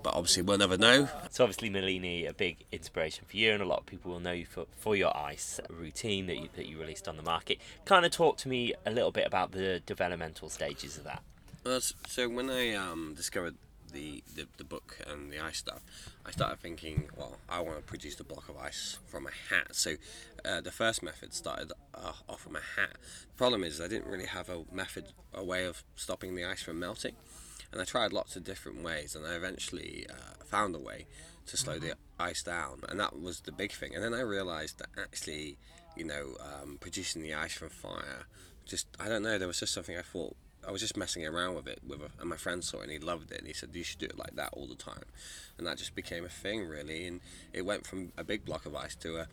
but obviously we'll never know. So obviously Malini, a big inspiration for you, and a lot of people will know you for your ice routine that you released on the market. Kind of talk to me a little bit about the developmental stages of that. So when I discovered the book and the ice stuff, I started thinking, well, I want to produce a block of ice from a hat. So the first method started off from a hat. The problem is I didn't really have a way of stopping the ice from melting, and I tried lots of different ways, and I eventually found a way to slow the ice down, and that was the big thing. And then I realized that actually, you know, producing the ice from fire, just, I don't know, there was just something I thought, I was just messing around with it, and my friend saw it and he loved it, and he said you should do it like that all the time, and that just became a thing really. And it went from a big block of ice to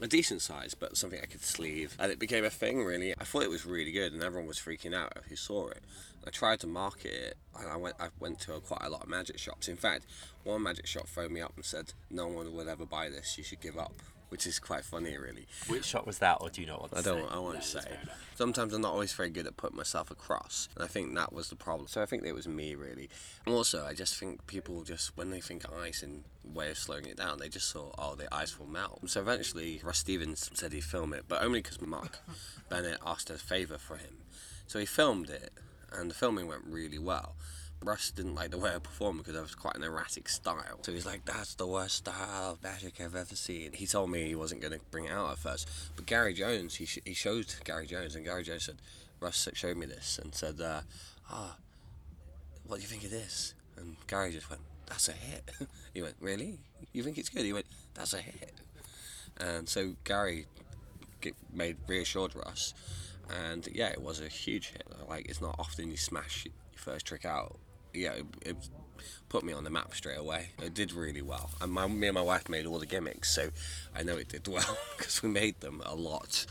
a decent size, but something I could sleeve, and it became a thing really. I thought it was really good and everyone was freaking out who saw it. I tried to market it, and I went to quite a lot of magic shops. In fact, one magic shop phoned me up and said no one would ever buy this, you should give up, which is quite funny really. Which shot was that, or do you not want to say? I won't say. Sometimes I'm not always very good at putting myself across, and I think that was the problem. So I think it was me really. And also I just think people just, when they think ice and way of slowing it down, they just thought, oh, the ice will melt. So eventually Russ Stevens said he'd film it, but only because Mark Bennett asked a favour for him. So he filmed it, and the filming went really well. Russ didn't like the way I performed because I was quite an erratic style. So he's like, that's the worst style of magic I've ever seen. He told me he wasn't going to bring it out at first. But Gary Jones, he showed Gary Jones, and Gary Jones said, Russ showed me this and said, what do you think of this? And Gary just went, that's a hit. He went, really? You think it's good? He went, that's a hit. And so Gary reassured Russ. And yeah, it was a huge hit. Like, it's not often you smash your first trick out. Yeah, it put me on the map straight away. It did really well, and me and my wife made all the gimmicks, so I know it did well because we made them a lot.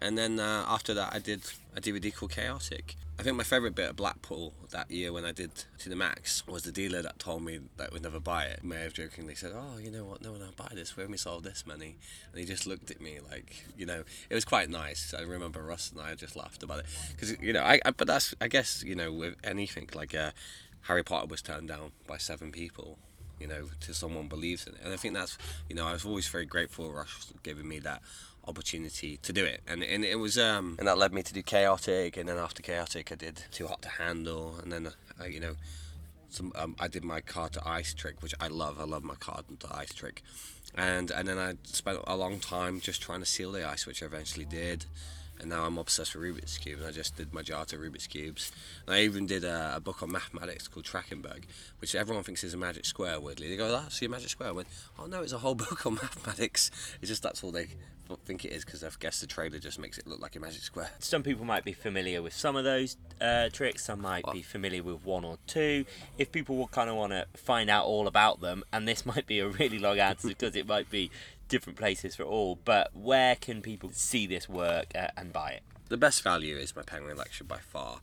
And then after that, I did a DVD called Chaotic. I think my favourite bit of Blackpool that year when I did To The Max was the dealer that told me that would never buy it. He may have jokingly said, oh, you know what, no one will buy this, we only sold this many. And he just looked at me like, you know, it was quite nice. I remember Russ and I just laughed about it. Because, you know, but that's, I guess, you know, with anything, like Harry Potter was turned down by 7 people, you know, till someone believes in it. And I think that's, you know, I was always very grateful Russ for giving me that opportunity to do it, and it was and that led me to do Chaotic. And then after Chaotic I did Too Hot to Handle, and then I did my card to ice trick, which I love my card to ice trick, and then I spent a long time just trying to seal the ice, which I eventually did. and now I'm obsessed with Rubik's Cubes. I just did my jar to Rubik's Cubes. And I even did a book on mathematics called Trachenberg, which everyone thinks is a magic square, weirdly. They go, that's your magic square. I went, oh no, it's a whole book on mathematics. It's just that's all they think it is, because I guess the trailer just makes it look like a magic square. Some people might be familiar with some of those tricks, some might be familiar with one or two. If people will kind of want to find out all about them, and this might be a really long answer because it might be different places for all, but where can people see this work and buy it? The best value is my Penguin Lecture by far,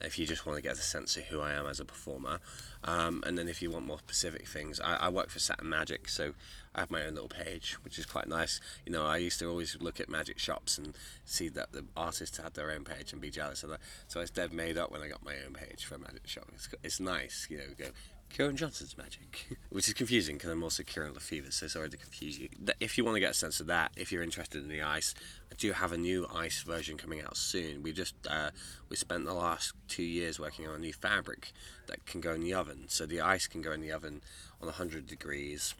if you just want to get a sense of who I am as a performer. And then if you want more specific things, I work for Saturn Magic, so I have my own little page, which is quite nice. You know, I used to always look at magic shops and see that the artists had their own page and be jealous of that. So I was dead made up when I got my own page for a magic shop. It's nice, you know, go, Kieran Johnson's magic, which is confusing because I'm also Kieran Lefebvre, so sorry to confuse you. If you want to get a sense of that, if you're interested in the ice, I do have a new ice version coming out soon. We just we spent the last 2 years working on a new fabric that can go in the oven, so the ice can go in the oven on 100 degrees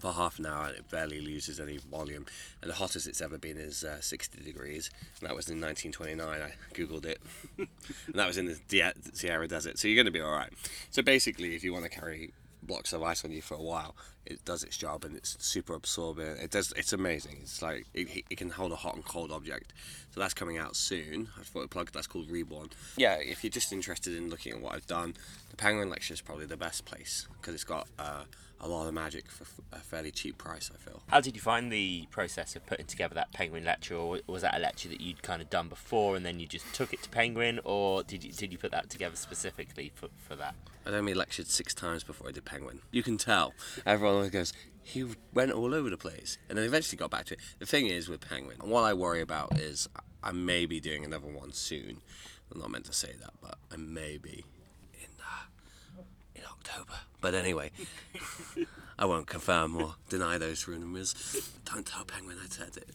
for half an hour, and it barely loses any volume, and the hottest it's ever been is 60 degrees, and that was in 1929. I googled it and that was in the Sierra Desert, so you're going to be alright. So basically, if you want to carry blocks of ice on you for a while, it does its job, and it's super absorbent. It's amazing. It's like it can hold a hot and cold object. So that's coming out soon. I thought I'd plug that's called Reborn. Yeah, if you're just interested in looking at what I've done, the Penguin Lecture is probably the best place, because it's got a lot of magic for a fairly cheap price, I feel. How did you find the process of putting together that Penguin Lecture, or was that a lecture that you'd kind of done before and then you just took it to Penguin, or did you put that together specifically for that? I'd only lectured 6 times before I did Penguin. You can tell. Everyone always goes, he went all over the place, and then eventually got back to it. The thing is with Penguin, and what I worry about is I may be doing another one soon. I'm not meant to say that, but I may be in October. But anyway, I won't confirm or deny those rumours. Don't tell Penguin I said it,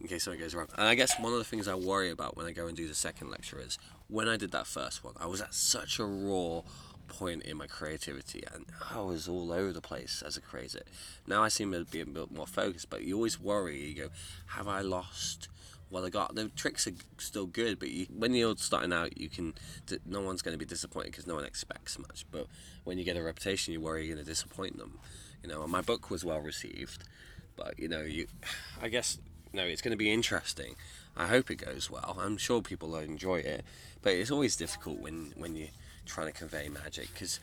in case something goes wrong. And I guess one of the things I worry about when I go and do the second lecture is, when I did that first one, I was at such a raw point in my creativity, and I was all over the place as a creator. Now I seem to be a bit more focused, but you always worry, you go, have I lost what I got? The tricks are still good, but when you're starting out, no one's going to be disappointed because no one expects much, but when you get a reputation, you worry you're going to disappoint them, you know. And my book was well received, but you know, I guess, no, it's going to be interesting. I hope it goes well. I'm sure people will enjoy it, but it's always difficult when you trying to convey magic, because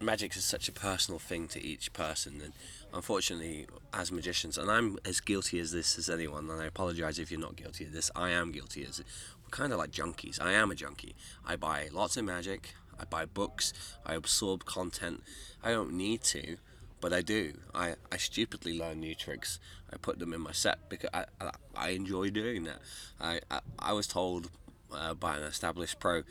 magic is such a personal thing to each person, and unfortunately as magicians, and I'm as guilty as this as anyone, and I apologise if you're not guilty of this, I am guilty as we're kind of like junkies. I am a junkie. I buy lots of magic, I buy books, I absorb content. I don't need to, but I do. I stupidly learn new tricks, I put them in my set because I enjoy doing that. I was told by an established pro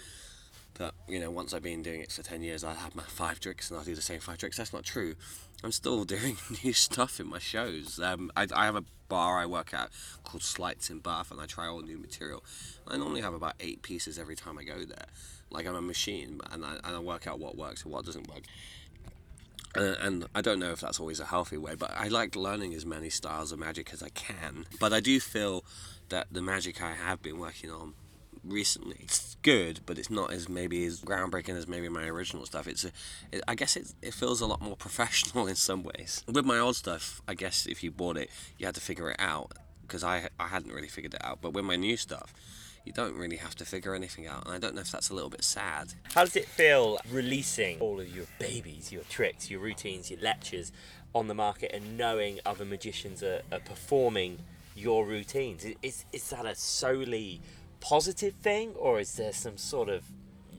that, you know, once I've been doing it for 10 years, I'll have my 5 tricks and I'll do the same 5 tricks. That's not true. I'm still doing new stuff in my shows. I have a bar I work at called Slights in Bath, and I try all new material. I normally have about 8 pieces every time I go there. Like, I'm a machine, and I work out what works and what doesn't work. And I don't know if that's always a healthy way, but I like learning as many styles of magic as I can. But I do feel that the magic I have been working on recently, it's good, but it's not as maybe as groundbreaking as maybe my original stuff. I guess it feels a lot more professional in some ways. With my old stuff, I guess if you bought it, you had to figure it out, because I hadn't really figured it out. But with my new stuff, you don't really have to figure anything out, and I don't know if that's a little bit sad. How does it feel releasing all of your babies, your tricks, your routines, your lectures on the market, and knowing other magicians are performing your routines? Is that a solely positive thing, or is there some sort of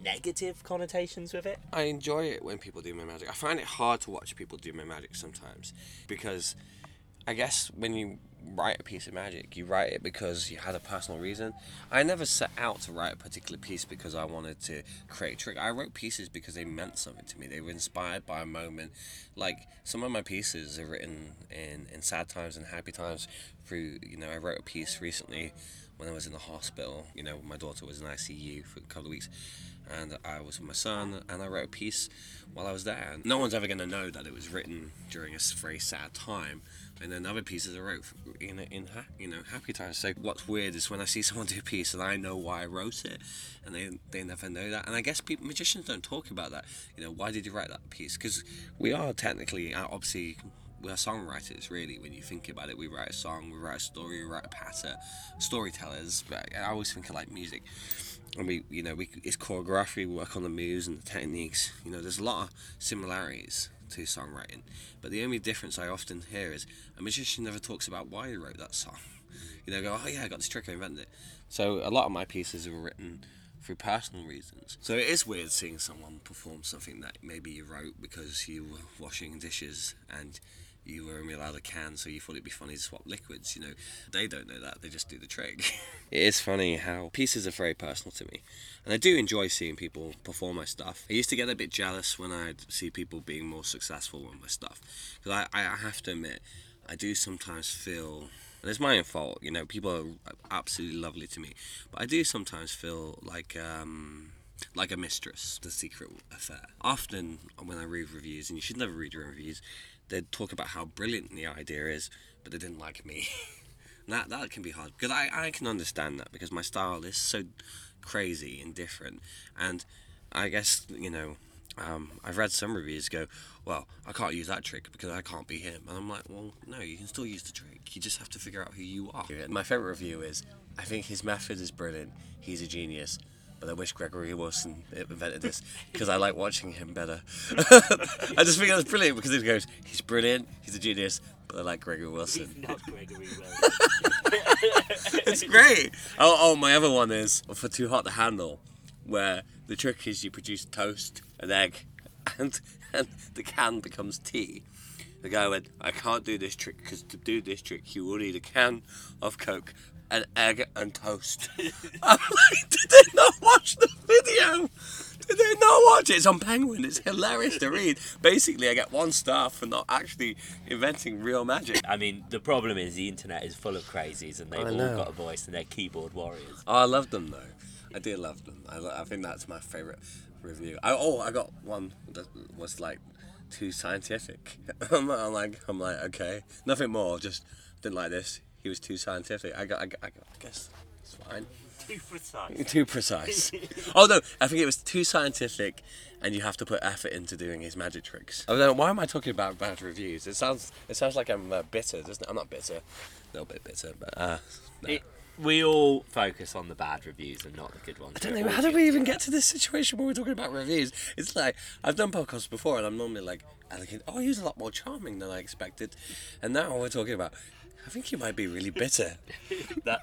negative connotations with it? I enjoy it when people do my magic. I find it hard to watch people do my magic sometimes, because I guess when you write a piece of magic, you write it because you had a personal reason. I never set out to write a particular piece because I wanted to create a trick. I wrote pieces because they meant something to me. They were inspired by a moment. Like, some of my pieces are written in sad times and happy times. I wrote a piece recently when I was in the hospital, you know, my daughter was in ICU for a couple of weeks, and I was with my son, and I wrote a piece while I was there. No one's ever going to know that it was written during a very sad time. And then other pieces I wrote in happy times. So what's weird is when I see someone do a piece and I know why I wrote it, and they never know that. And I guess magicians don't talk about that. You know, why did you write that piece? Because we are technically, obviously, we're songwriters, really, when you think about it. We write a song, we write a story, we write a patter, storytellers. I always think of, like, music. And it's choreography, we work on the moves and the techniques. You know, there's a lot of similarities to songwriting, but the only difference I often hear is a magician never talks about why he wrote that song. You know, go, oh yeah, I got this trick, I invented it. So a lot of my pieces are written through personal reasons. So it is weird seeing someone perform something that maybe you wrote because you were washing dishes and you were only allowed a can, so you thought it'd be funny to swap liquids. You know, they don't know that, they just do the trick. It is funny how pieces are very personal to me, and I do enjoy seeing people perform my stuff. I used to get a bit jealous when I'd see people being more successful with my stuff, because I have to admit, I do sometimes feel, and it's my own fault, you know, people are absolutely lovely to me, but I do sometimes feel like a mistress, The Secret Affair. Often when I read reviews, and you should never read your own reviews, they'd talk about how brilliant the idea is, but they didn't like me. that can be hard, because I can understand that, because my style is so crazy and different. And I guess, you know, I've read some reviews go, well, I can't use that trick because I can't be him. And I'm like, well, no, you can still use the trick. You just have to figure out who you are. My favourite review is, I think his method is brilliant, he's a genius, but I wish Gregory Wilson invented this because I like watching him better. I just think that's brilliant because it goes, he's brilliant, he's a genius, but I like Gregory Wilson. He's not Gregory Wilson. It's great. Oh, my other one is for Too Hot to Handle, where the trick is you produce toast, an egg, and the can becomes tea. The guy went, I can't do this trick because to do this trick you will need a can of Coke, an egg and toast. I'm like, did they not watch the video? Did they not watch it? It's on Penguin. It's hilarious to read. Basically, I get one star for not actually inventing real magic. I mean, the problem is the internet is full of crazies, and they've all got a voice, and they're keyboard warriors. Oh, I love them, though. I do love them. I think that's my favourite review. I got one that was, like, too scientific. I'm like, okay. Nothing more. Just didn't like this. He was too scientific. I guess it's fine. Too precise. Oh no, I think it was too scientific, and you have to put effort into doing his magic tricks. I don't know, why am I talking about bad reviews? It sounds like I'm bitter, doesn't it? I'm not bitter. A little bit bitter, but no. We all focus on the bad reviews and not the good ones. I don't know, how did we even get to this situation where we're talking about reviews? It's like, I've done podcasts before and I'm normally like, oh, he was a lot more charming than I expected. And now we're talking about, I think you might be really bitter.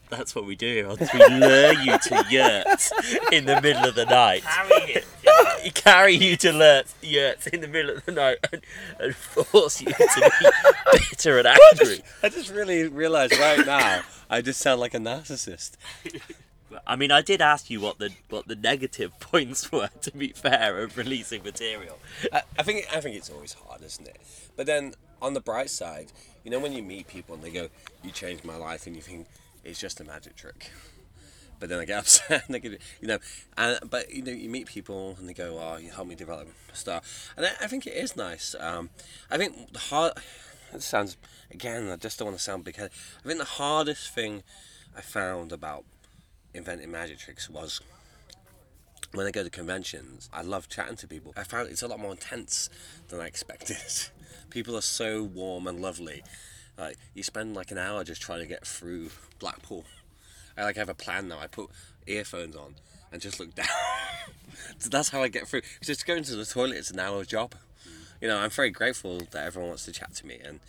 That's what we do. We lure you to yurts in the middle of the night. Carry you to yurts in the middle of the night and force you to be bitter and angry. I just really realised right now I just sound like a narcissist. I mean, I did ask you what the negative points were, to be fair, of releasing material. I think it's always hard, isn't it? But then on the bright side, you know, when you meet people and they go, you changed my life, and you think it's just a magic trick. But then I get upset and they get, you know, but you know, you meet people and they go, oh, you helped me develop a star. And I think it is nice. I think the hard, it sounds, again, I just don't want to sound big headed. I think the hardest thing I found about inventing magic tricks was when I go to conventions, I love chatting to people. I found it's a lot more intense than I expected. People are so warm and lovely. Like, you spend like an hour just trying to get through Blackpool. I like have a plan now. I put earphones on and just look down. So that's how I get through. Just going to the toilet is an hour's job. You know, I'm very grateful that everyone wants to chat to me, and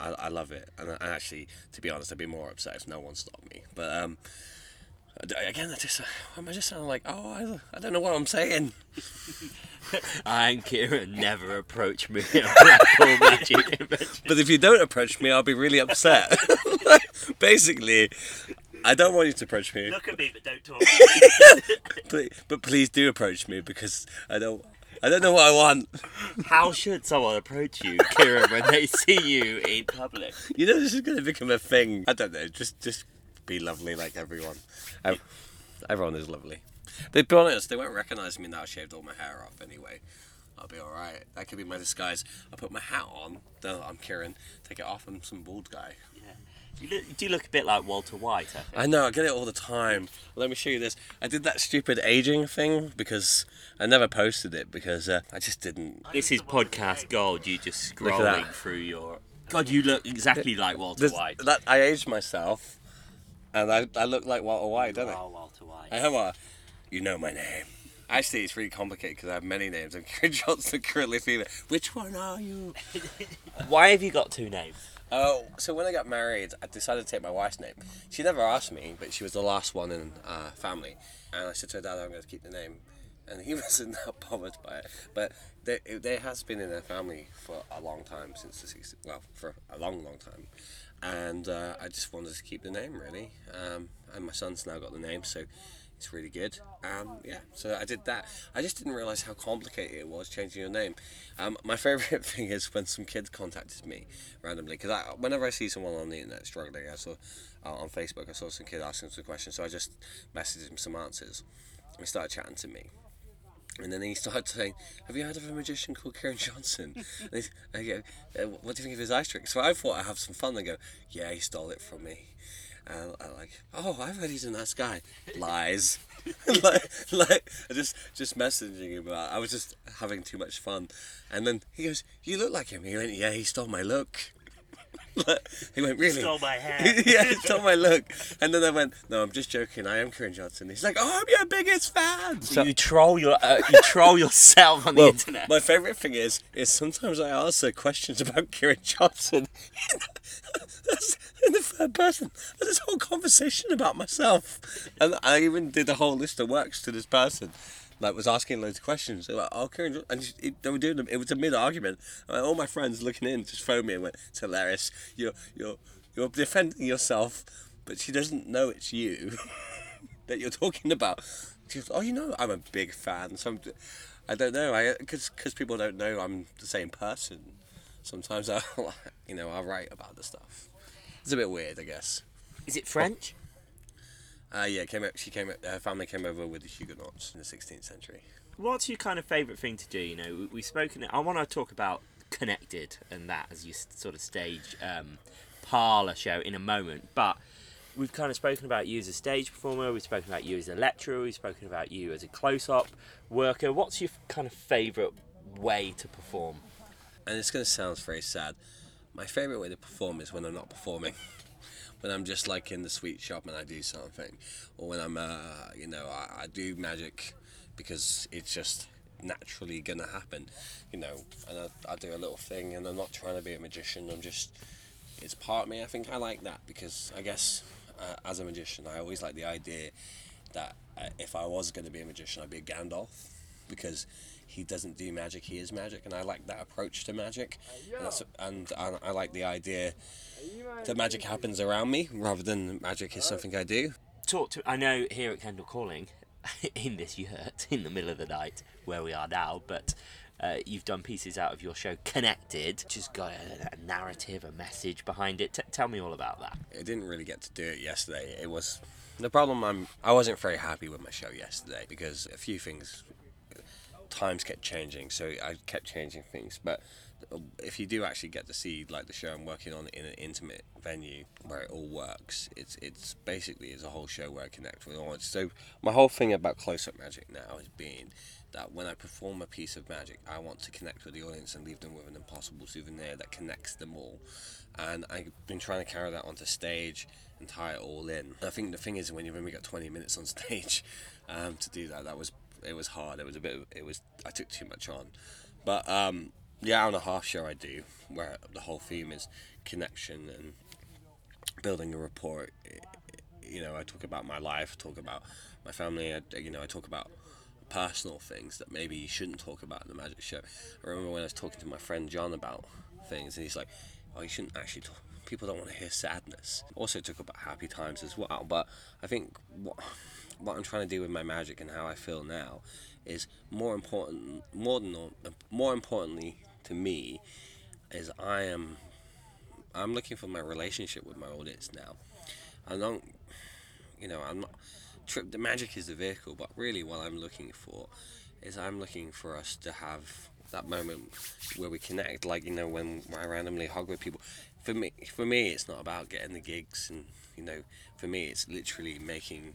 I love it. And I actually, to be honest, I'd be more upset if no one stopped me. But again, I just sound like, oh, I don't know what I'm saying. I and Kieran never approach me on Blackpool Magic. But if you don't approach me, I'll be really upset. Basically, I don't want you to approach me. Look at me, but don't talk. But please do approach me, because I don't know what I want. How should someone approach you, Kieran, when they see you in public? You know, this is going to become a thing. I don't know, just be lovely like everyone. Everyone is lovely. To be honest, they won't recognise me now I've shaved all my hair off anyway. I'll be alright. That could be my disguise. I put my hat on, though I'm Kieran, take it off, I'm some bald guy. Yeah. You do look a bit like Walter White, I think. I know, I get it all the time. Let me show you this. I did that stupid aging thing because I never posted it because I just didn't. This is podcast gold, you just scrolling through your... God, you look exactly like Walter White. That, I aged myself and I look like Walter White, don't I? You are Walter White. I am. You know my name. Actually, it's really complicated because I have many names. I'm Kieran Johnson, currently female. Which one are you? Why have you got two names? Oh, so when I got married, I decided to take my wife's name. She never asked me, but she was the last one in our family. And I said to her dad, I'm going to keep the name. And he wasn't that bothered by it. But they has been in their family for a long time, since the 60s. Well, for a long, long time. And I just wanted to keep the name, really. And my son's now got the name, so it's really good. Yeah, so I did that. I just didn't realise how complicated it was changing your name. My favourite thing is when some kid contacted me randomly, because whenever I see someone on the internet struggling, I saw on Facebook, I saw some kid asking some questions, so I just messaged him some answers. He started chatting to me. And then he started saying, have you heard of a magician called Kieran Johnson? And I go, what do you think of his eye tricks? So I thought I'd have some fun. I go, yeah, he stole it from me. And I'm like, oh, I've heard he's a nice guy. Lies. Just messaging him about it. I was just having too much fun. And then he goes, you look like him. He went, yeah, he stole my look. He went, really? He stole my hair. Yeah, he stole my look. And then I went, no, I'm just joking. I am Kieran Johnson. He's like, oh, I'm your biggest fan. So you troll yourself on the internet. My favourite thing is sometimes I answer questions about Kieran Johnson in the third person. There's this whole conversation about myself. And I even did a whole list of works to this person. Like, was asking loads of questions. They were like, oh, Kieran, and they were doing them. It was a mid-argument. All my friends looking in just phoned me and went, it's hilarious. You're defending yourself, but she doesn't know it's you that you're talking about. She goes, oh, you know, I'm a big fan. So I don't know, because people don't know I'm the same person. Sometimes I'll write about the stuff. It's a bit weird, I guess. Is it French? Yeah, her family came over with the Huguenots in the 16th century. What's your kind of favourite thing to do? You know, we've spoken... I want to talk about Connected and that as your sort of stage parlour show in a moment, but we've kind of spoken about you as a stage performer, we've spoken about you as a lecturer, we've spoken about you as a close-up worker. What's your kind of favourite way to perform? And it's going to sound very sad. My favourite way to perform is when I'm not performing. When I'm just like in the sweet shop and I do something, or when I'm, I do magic because it's just naturally gonna happen, and I do a little thing and I'm not trying to be a magician. It's part of me. I think I like that because I guess as a magician, I always like the idea that if I was going to be a magician, I'd be a Gandalf because he doesn't do magic, he is magic, and I like that approach to magic, and I like the idea that magic happens around me rather than magic is something I do. I know here at Kendal Calling, in this yurt, in the middle of the night, where we are now, but you've done pieces out of your show Connected, which has got a narrative, a message behind it. Tell me all about that. I didn't really get to do it yesterday. It was... The problem, I wasn't very happy with my show yesterday, because a few things... Times kept changing, so I kept changing things. But if you do actually get to see like the show I'm working on in an intimate venue where it all works, it's basically is a whole show where I connect with an audience. So my whole thing about close-up magic now is being that when I perform a piece of magic, I want to connect with the audience and leave them with an impossible souvenir that connects them all. And I've been trying to carry that onto stage and tie it all in. And I think the thing is when you've only got 20 minutes on stage to do that, it was hard. I took too much on, but the hour and a half show I do, where the whole theme is connection and building a rapport. I talk about my life, I talk about my family. I talk about personal things that maybe you shouldn't talk about in the magic show. I remember when I was talking to my friend John about things, and he's like, "Oh, you shouldn't actually talk. People don't want to hear sadness." Also talk about happy times as well, but I think what I'm trying to do with my magic and how I feel now is more importantly to me is I'm looking for my relationship with my audience now. I don't you know, I'm not, trip, the magic is the vehicle, but really what I'm looking for is I'm looking for us to have that moment where we connect, like, you know, when I randomly hug with people. For me, it's not about getting the gigs, and, you know, for me, it's literally making,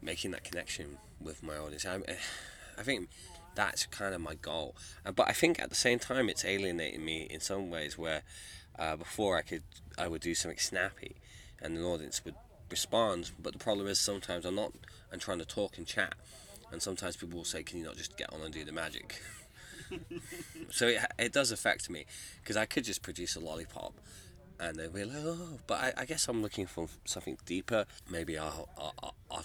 making that connection with my audience. I think that's kind of my goal. But I think at the same time, it's alienating me in some ways where before I would do something snappy and the audience would respond. But the problem is sometimes I'm trying to talk and chat. And sometimes people will say, can you not just get on and do the magic? So it does affect me, because I could just produce a lollipop and they'll be like, oh, but I guess I'm looking for something deeper. Maybe I'll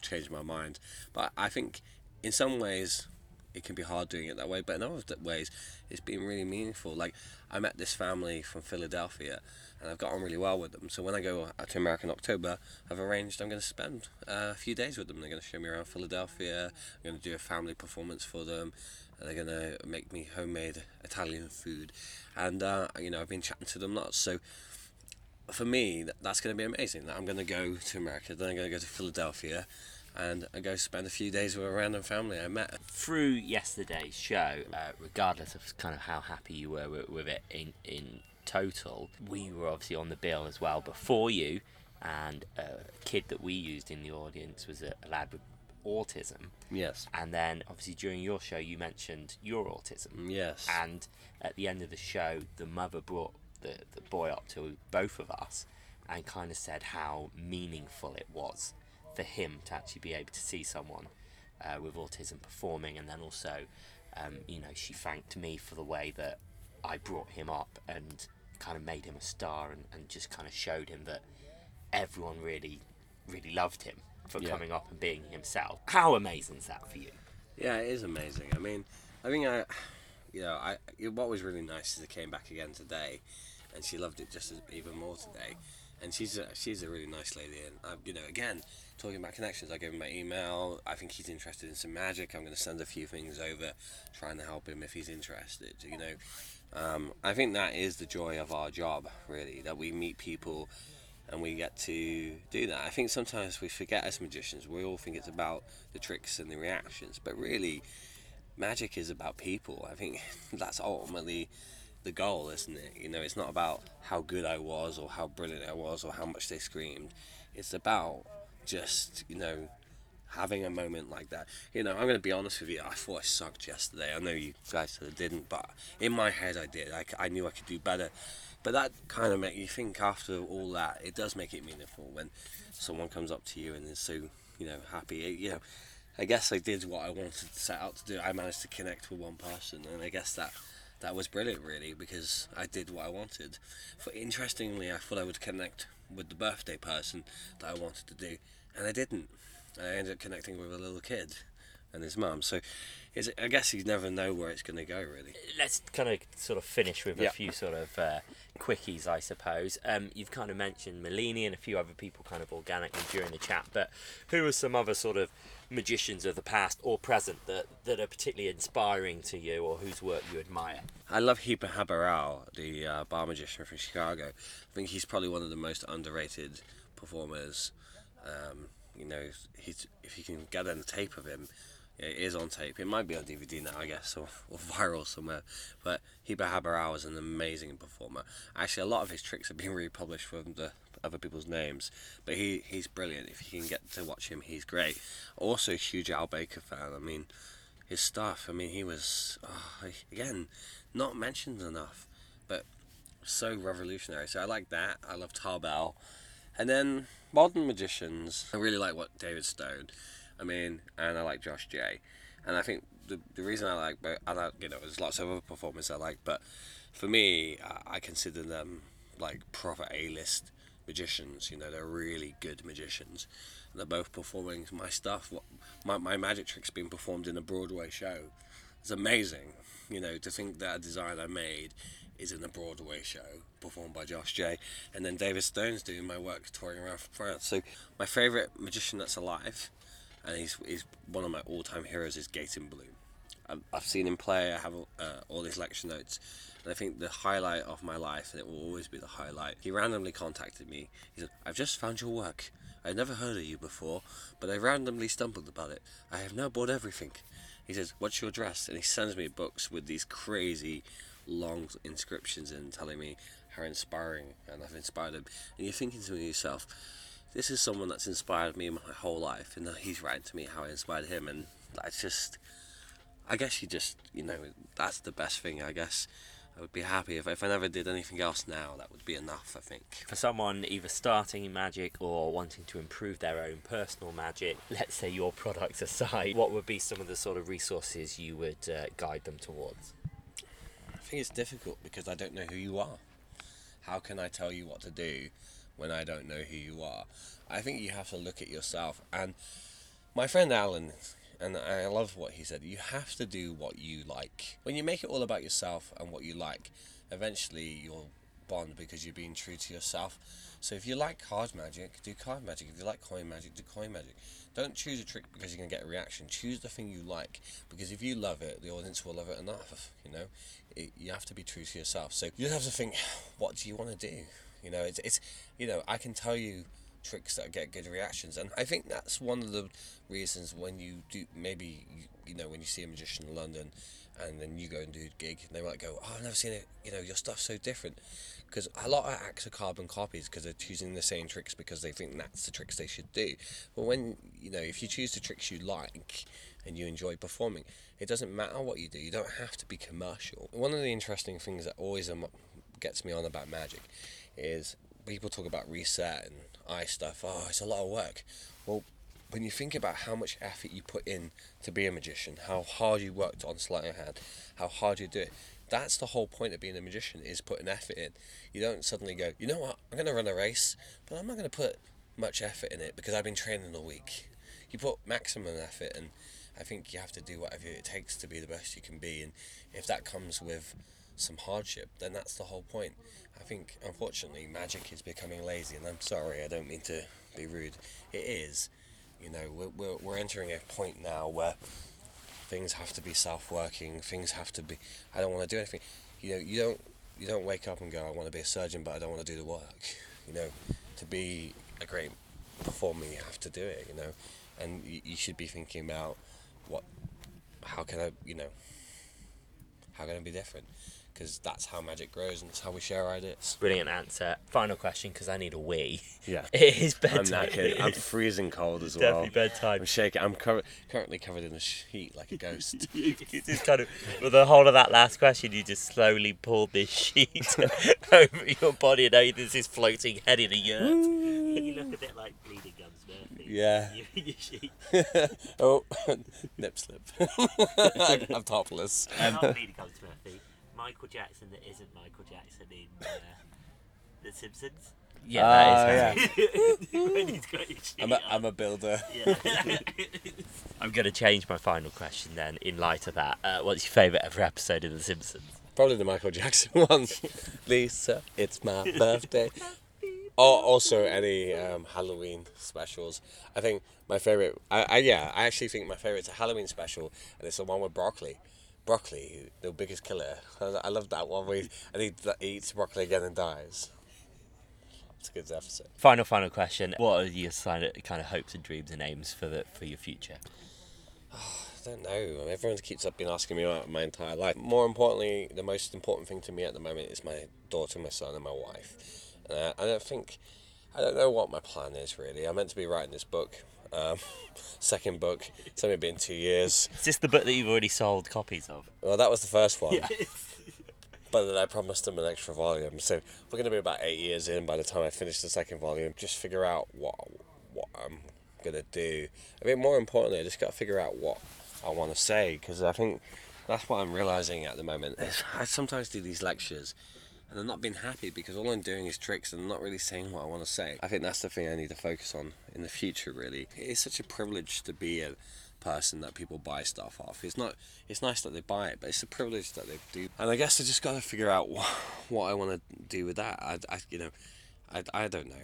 change my mind. But I think in some ways it can be hard doing it that way, but in other ways it's been really meaningful. Like, I met this family from Philadelphia and I've got on really well with them. So when I go out to America in October, I've arranged I'm going to spend a few days with them. They're going to show me around Philadelphia, I'm going to do a family performance for them, and they're going to make me homemade Italian food. And, I've been chatting to them lots. So for me, that's going to be amazing. I'm going to go to America, then I'm going to go to Philadelphia, and I go spend a few days with a random family I met. Through yesterday's show, regardless of kind of how happy you were with it in total, we were obviously on the bill as well before you, and a kid that we used in the audience was a lad with autism. Yes. And then obviously during your show you mentioned your autism. Yes. And at the end of the show, the mother brought the boy up to both of us and kind of said how meaningful it was for him to actually be able to see someone with autism performing. And then also, she thanked me for the way that I brought him up and kind of made him a star, and just kind of showed him that everyone really, really loved him for coming up and being himself. How amazing is that for you? Yeah, it is amazing. I mean, I think what was really nice is I came back again today, and she loved it even more today. And she's a really nice lady, and again, talking about connections, I gave him my email. I think he's interested in some magic. I'm going to send a few things over, trying to help him if he's interested. I think that is the joy of our job, really, that we meet people and we get to do that. I think sometimes we forget as magicians, we all think it's about the tricks and the reactions, but really, magic is about people. I think that's ultimately the goal, isn't it? It's not about how good I was or how brilliant I was or how much they screamed. It's about just, having a moment like that. I'm going to be honest with you, I thought I sucked yesterday. I know you guys said I didn't, but in my head I did. I knew I could do better. But that kind of makes you think after all that, it does make it meaningful when someone comes up to you and is so, happy. I guess I did what I wanted to set out to do. I managed to connect with one person, and I guess that was brilliant, really, because I did what I wanted. Interestingly, I thought I would connect with the birthday person that I wanted to do, and I didn't. I ended up connecting with a little kid and his mum. So I guess you never know where it's going to go, really. Let's kind of sort of finish with a few sort of quickies, I suppose. You've kind of mentioned Malini and a few other people kind of organically during the chat, but who are some other sort of magicians of the past or present that are particularly inspiring to you, or whose work you admire? I love Hiba Habarau, the bar magician from Chicago. I think he's probably one of the most underrated performers. If you can gather the tape of him, it is on tape. It might be on DVD now, I guess, or viral somewhere. But Hiba Habarau is an amazing performer. Actually, a lot of his tricks have been republished from the other people's names. But he's brilliant. If you can get to watch him, he's great. Also, huge Al Baker fan. I mean, his stuff. I mean, he was, again, not mentioned enough, but so revolutionary. So I like that. I love Tarbell. And then modern magicians, I really like what David Stone. And I like Josh Jay, and I think the reason I like, there's lots of other performers I like, but for me, I consider them like proper A-list magicians. They're really good magicians. They're both performing my stuff. My magic trick's been performed in a Broadway show. It's amazing, to think that a design I made is in a Broadway show performed by Josh Jay, and then David Stone's doing my work touring around France. So my favourite magician that's alive, and he's one of my all-time heroes, is Gaten Bloom. I've seen him play. I have all his lecture notes, and I think the highlight of my life, and it will always be the highlight, he randomly contacted me. He said, I've just found your work. I'd never heard of you before, but I randomly stumbled about it. I have now bought everything. He says, what's your address? And he sends me books with these crazy long inscriptions and telling me how inspiring and I've inspired him. And you're thinking to yourself, this is someone that's inspired me my whole life, and now he's writing to me how I inspired him. And that's just, I guess you just, you know, that's the best thing, I guess. I would be happy if I never did anything else now, that would be enough, I think. For someone either starting in magic or wanting to improve their own personal magic, let's say your products aside, what would be some of the sort of resources you would guide them towards? I think it's difficult because I don't know who you are. How can I tell you what to do when I don't know who you are? I think you have to look at yourself. And my friend Alan, and I love what he said, you have to do what you like. When you make it all about yourself and what you like, eventually you'll bond because you're being true to yourself. So if you like card magic, do card magic. If you like coin magic, do coin magic. Don't choose a trick because you're going to get a reaction. Choose the thing you like, because if you love it, the audience will love it enough, you know? You have to be true to yourself. So you just have to think, what do you want to do? You know, it's you know, I can tell you tricks that get good reactions, and I think that's one of the reasons when you do, maybe you know, when you see a magician in London and then you go and do a gig, and they might go, oh, I've never seen it, you know, your stuff's so different, because a lot of acts are carbon copies because they're choosing the same tricks because they think that's the tricks they should do. But when, you know, if you choose the tricks you like and you enjoy performing, it doesn't matter what you do. You don't have to be commercial. One of the interesting things that always gets me on about magic is people talk about reset and eye stuff. Oh, it's a lot of work. Well, when you think about how much effort you put in to be a magician, how hard you worked on sleight of hand, how hard you do it, that's the whole point of being a magician, is putting effort in. You don't suddenly go, you know what, I'm going to run a race, but I'm not going to put much effort in it because I've been training all week. You put maximum effort, and I think you have to do whatever it takes to be the best you can be, and if that comes with some hardship, then that's the whole point. I think, unfortunately, magic is becoming lazy, and I'm sorry, I don't mean to be rude. It is, you know, we're entering a point now where things have to be self-working, things have to be, I don't want to do anything. You know, you don't wake up and go, I want to be a surgeon, but I don't want to do the work. You know, to be a great performer, you have to do it, you know, and you should be thinking about how can I be different? Because that's how magic grows, and that's how we share ideas. Brilliant answer. Final question, because I need a wee. Yeah. It is bedtime. I'm knackered. I'm freezing cold as well. Definitely bedtime. I'm shaking. I'm currently covered in a sheet like a ghost. It's just kind of, with the whole of that last question, you just slowly pulled this sheet over your body, and now there's this floating head in a yurt. You look a bit like Bleeding Gums Murphy. Yeah. Your sheet. Oh, nip slip. I'm topless. Not Bleeding Gums Murphy. Michael Jackson that isn't Michael Jackson in The Simpsons. Yeah, that is yeah. When he's got his sheet I'm a builder. Yeah. I'm going to change my final question then, in light of that. What's your favourite ever episode of The Simpsons? Probably the Michael Jackson one. Lisa, it's my birthday. Or also any Halloween specials. I think my favourite... I actually think my favourite's a Halloween special, and it's the one with broccoli. Broccoli, the biggest killer. I love that one where he eats broccoli again and dies. It's a good episode. Final question. What are your kind of hopes and dreams and aims for your future? Oh, I don't know. Everyone keeps up been asking me about my entire life. More importantly, the most important thing to me at the moment is my daughter, my son, and my wife. And I don't know what my plan is really. I'm meant to be writing this book. Second book, it's only been 2 years. Is this the book that you've already sold copies of? Well, that was the first one. Yes. But then I promised them an extra volume, so we're going to be about 8 years in by the time I finish the second volume. Just figure out what I'm going to do. I mean, more importantly, I just got to figure out what I want to say, because I think that's what I'm realising at the moment. I sometimes do these lectures and I'm not being happy because all I'm doing is tricks and I'm not really saying what I want to say. I think that's the thing I need to focus on in the future, really. It is such a privilege to be a person that people buy stuff off. It's nice that they buy it, but it's a privilege that they do. And I guess I just got to figure out what I want to do with that. I don't know,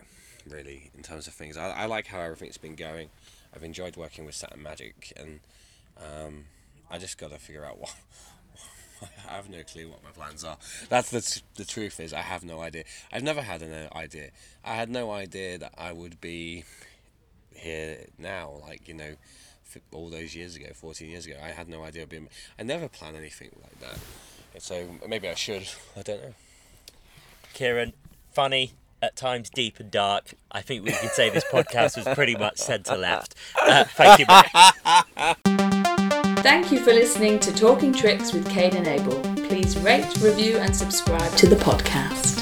really, in terms of things. I like how everything's been going. I've enjoyed working with Saturn Magic, and I just got to figure out what... I have no clue what my plans are. That's the truth is, I have no idea. I've never had an idea. I had no idea that I would be here now, like, you know, all those years ago, 14 years ago, I had no idea. I never plan anything like that, so maybe I should. I don't know. Kieran, funny, at times deep and dark. I think we could say this podcast was pretty much centre left. Thank you, Max. Thank you for listening to Talking Tricks with Cade and Abel. Please rate, review, and subscribe to the podcast.